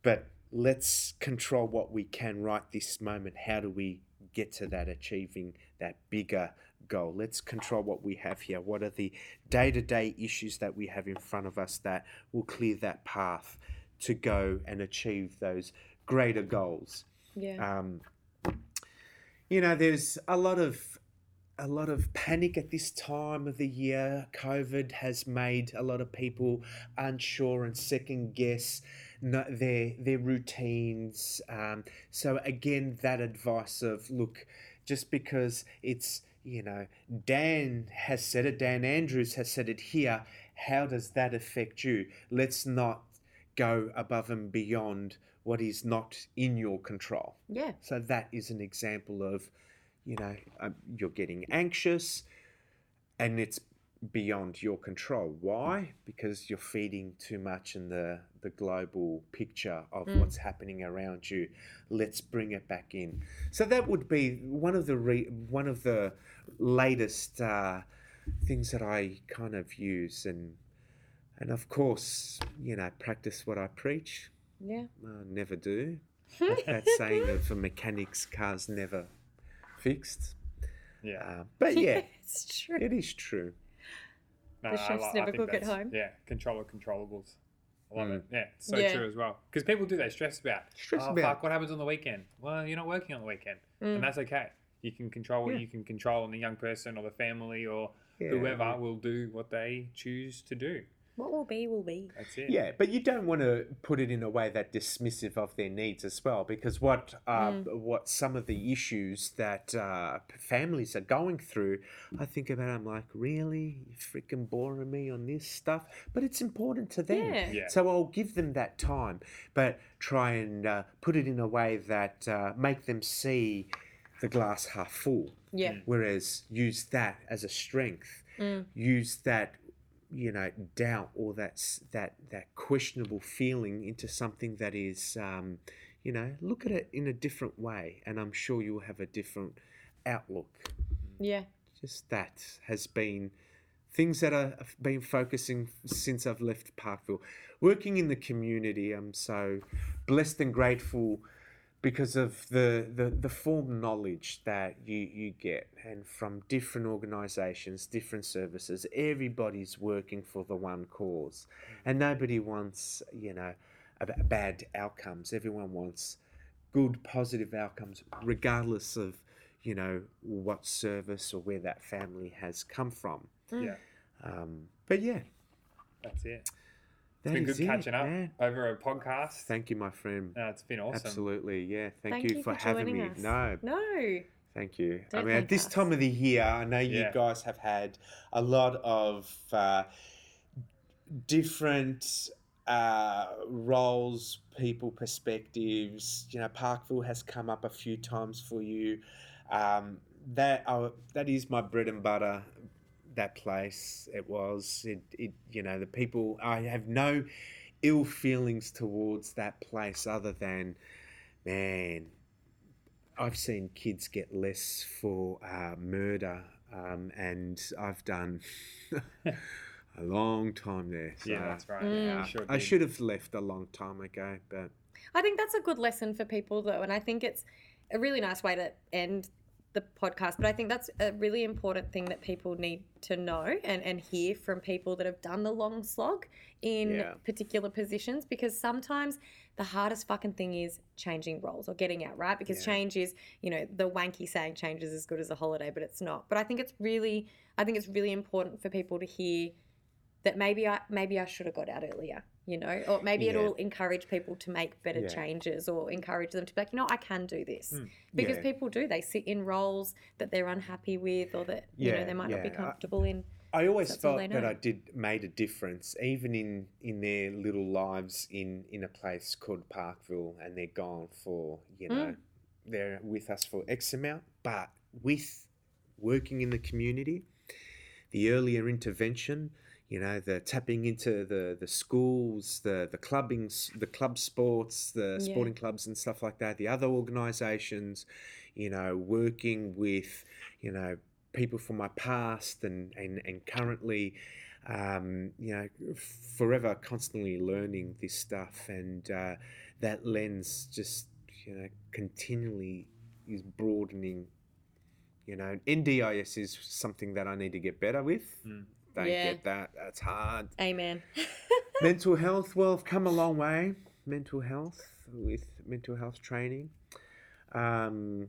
but let's control what we can right this moment. How do we get to that, achieving that bigger goal? Let's control what we have here. What are the day-to-day issues that we have in front of us that will clear that path to go and achieve those greater goals? Yeah. You know, there's a lot of panic at this time of the year. COVID has made a lot of people unsure and second guess their routines. So again, that advice of, look, just because it's, you know, Dan has said it, Dan Andrews has said it here, how does that affect you? Let's not go above and beyond what is not in your control. Yeah. So that is an example of, you know, you're getting anxious and it's beyond your control. Why? Because you're feeding too much in the global picture of what's happening around you. Let's bring it back in. So that would be one of the latest things that I kind of use, and of course, you know, practice what I preach. Yeah, never do. That saying of mechanics, cars never fixed. Yeah, but yeah, it's true. It is true. No, the chefs never cook at home. Yeah, control of controllables. I love it. Yeah, it's so true as well. Because people do, they stress about. Fuck, what happens on the weekend? Well, you're not working on the weekend, and that's okay. You can control what you can control, and the young person or the family or whoever will do what they choose to do. What will be, will be. That's it. Yeah, but you don't want to put it in a way that's dismissive of their needs as well, because what some of the issues that families are going through, I think about it, I'm like, really? You're freaking boring me on this stuff? But it's important to them. Yeah. Yeah. So I'll give them that time, but try and put it in a way that make them see the glass half full. Yeah. Whereas use that as a strength. Mm. Use that, you know, doubt or that questionable feeling into something that is, you know, look at it in a different way, and I'm sure you'll have a different outlook. Yeah. Just that has been things that I've been focusing since I've left Parkville. Working in the community, I'm so blessed and grateful because of the form knowledge that you get, and from different organisations, different services, everybody's working for the one cause. And nobody wants, you know, bad outcomes. Everyone wants good, positive outcomes, regardless of, you know, what service or where that family has come from. Yeah. But yeah. That's it. It's been good catching up over a podcast. Thank you, my friend. It's been awesome. Absolutely, yeah. Thank you for having me. Us. No. Thank you. Don't I mean, at this time of the year, I know you guys have had a lot of different roles, people, perspectives. You know, Parkville has come up a few times for you. That is my bread and butter. That place, it you know, the people, I have no ill feelings towards that place other than, man, I've seen kids get less for murder, and I've done a long time there. So, yeah, that's right. Yeah, sure I should have left a long time ago, but I think that's a good lesson for people though, and I think it's a really nice way to end the podcast, but I think that's a really important thing that people need to know and hear from people that have done the long slog in particular positions, because sometimes the hardest fucking thing is changing roles or getting out, right? Because change is, you know, the wanky saying change is as good as a holiday, but it's not. But I think it's really important for people to hear that maybe I should have got out earlier, you know, or maybe it'll encourage people to make better changes, or encourage them to be like, you know, I can do this. Because people do. They sit in roles that they're unhappy with, or that, you know, they might not be comfortable in. I always felt that I made a difference, even in their little lives in a place called Parkville, and they're gone for, you know, they're with us for X amount. But with working in the community, the earlier intervention, you know, the tapping into the schools, the clubbing, the club sports, the sporting clubs and stuff like that, the other organisations, you know, working with, you know, people from my past and currently, you know, forever constantly learning this stuff. And that lens just, you know, continually is broadening. You know, NDIS is something that I need to get better with. Don't get that. That's hard. Amen. Mental health. Well, I've come a long way. Mental health with mental health training. And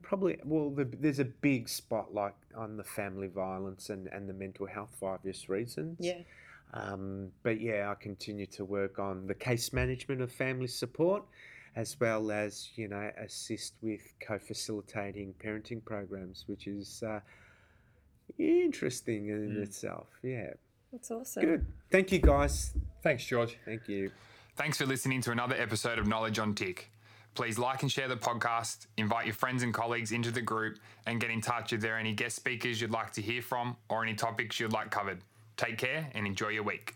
probably, well, there's a big spotlight on the family violence and the mental health for obvious reasons. Yeah. But yeah, I continue to work on the case management of family support, as well as, you know, assist with co-facilitating parenting programs, which is interesting in itself. Yeah, that's awesome. Good. Thank you guys. Thanks, George. Thank you. Thanks for listening to another episode of Knowledge on Tick. Please like and share the podcast, invite your friends and colleagues into the group, and get in touch if there are any guest speakers you'd like to hear from or any topics you'd like covered. Take care and enjoy your week.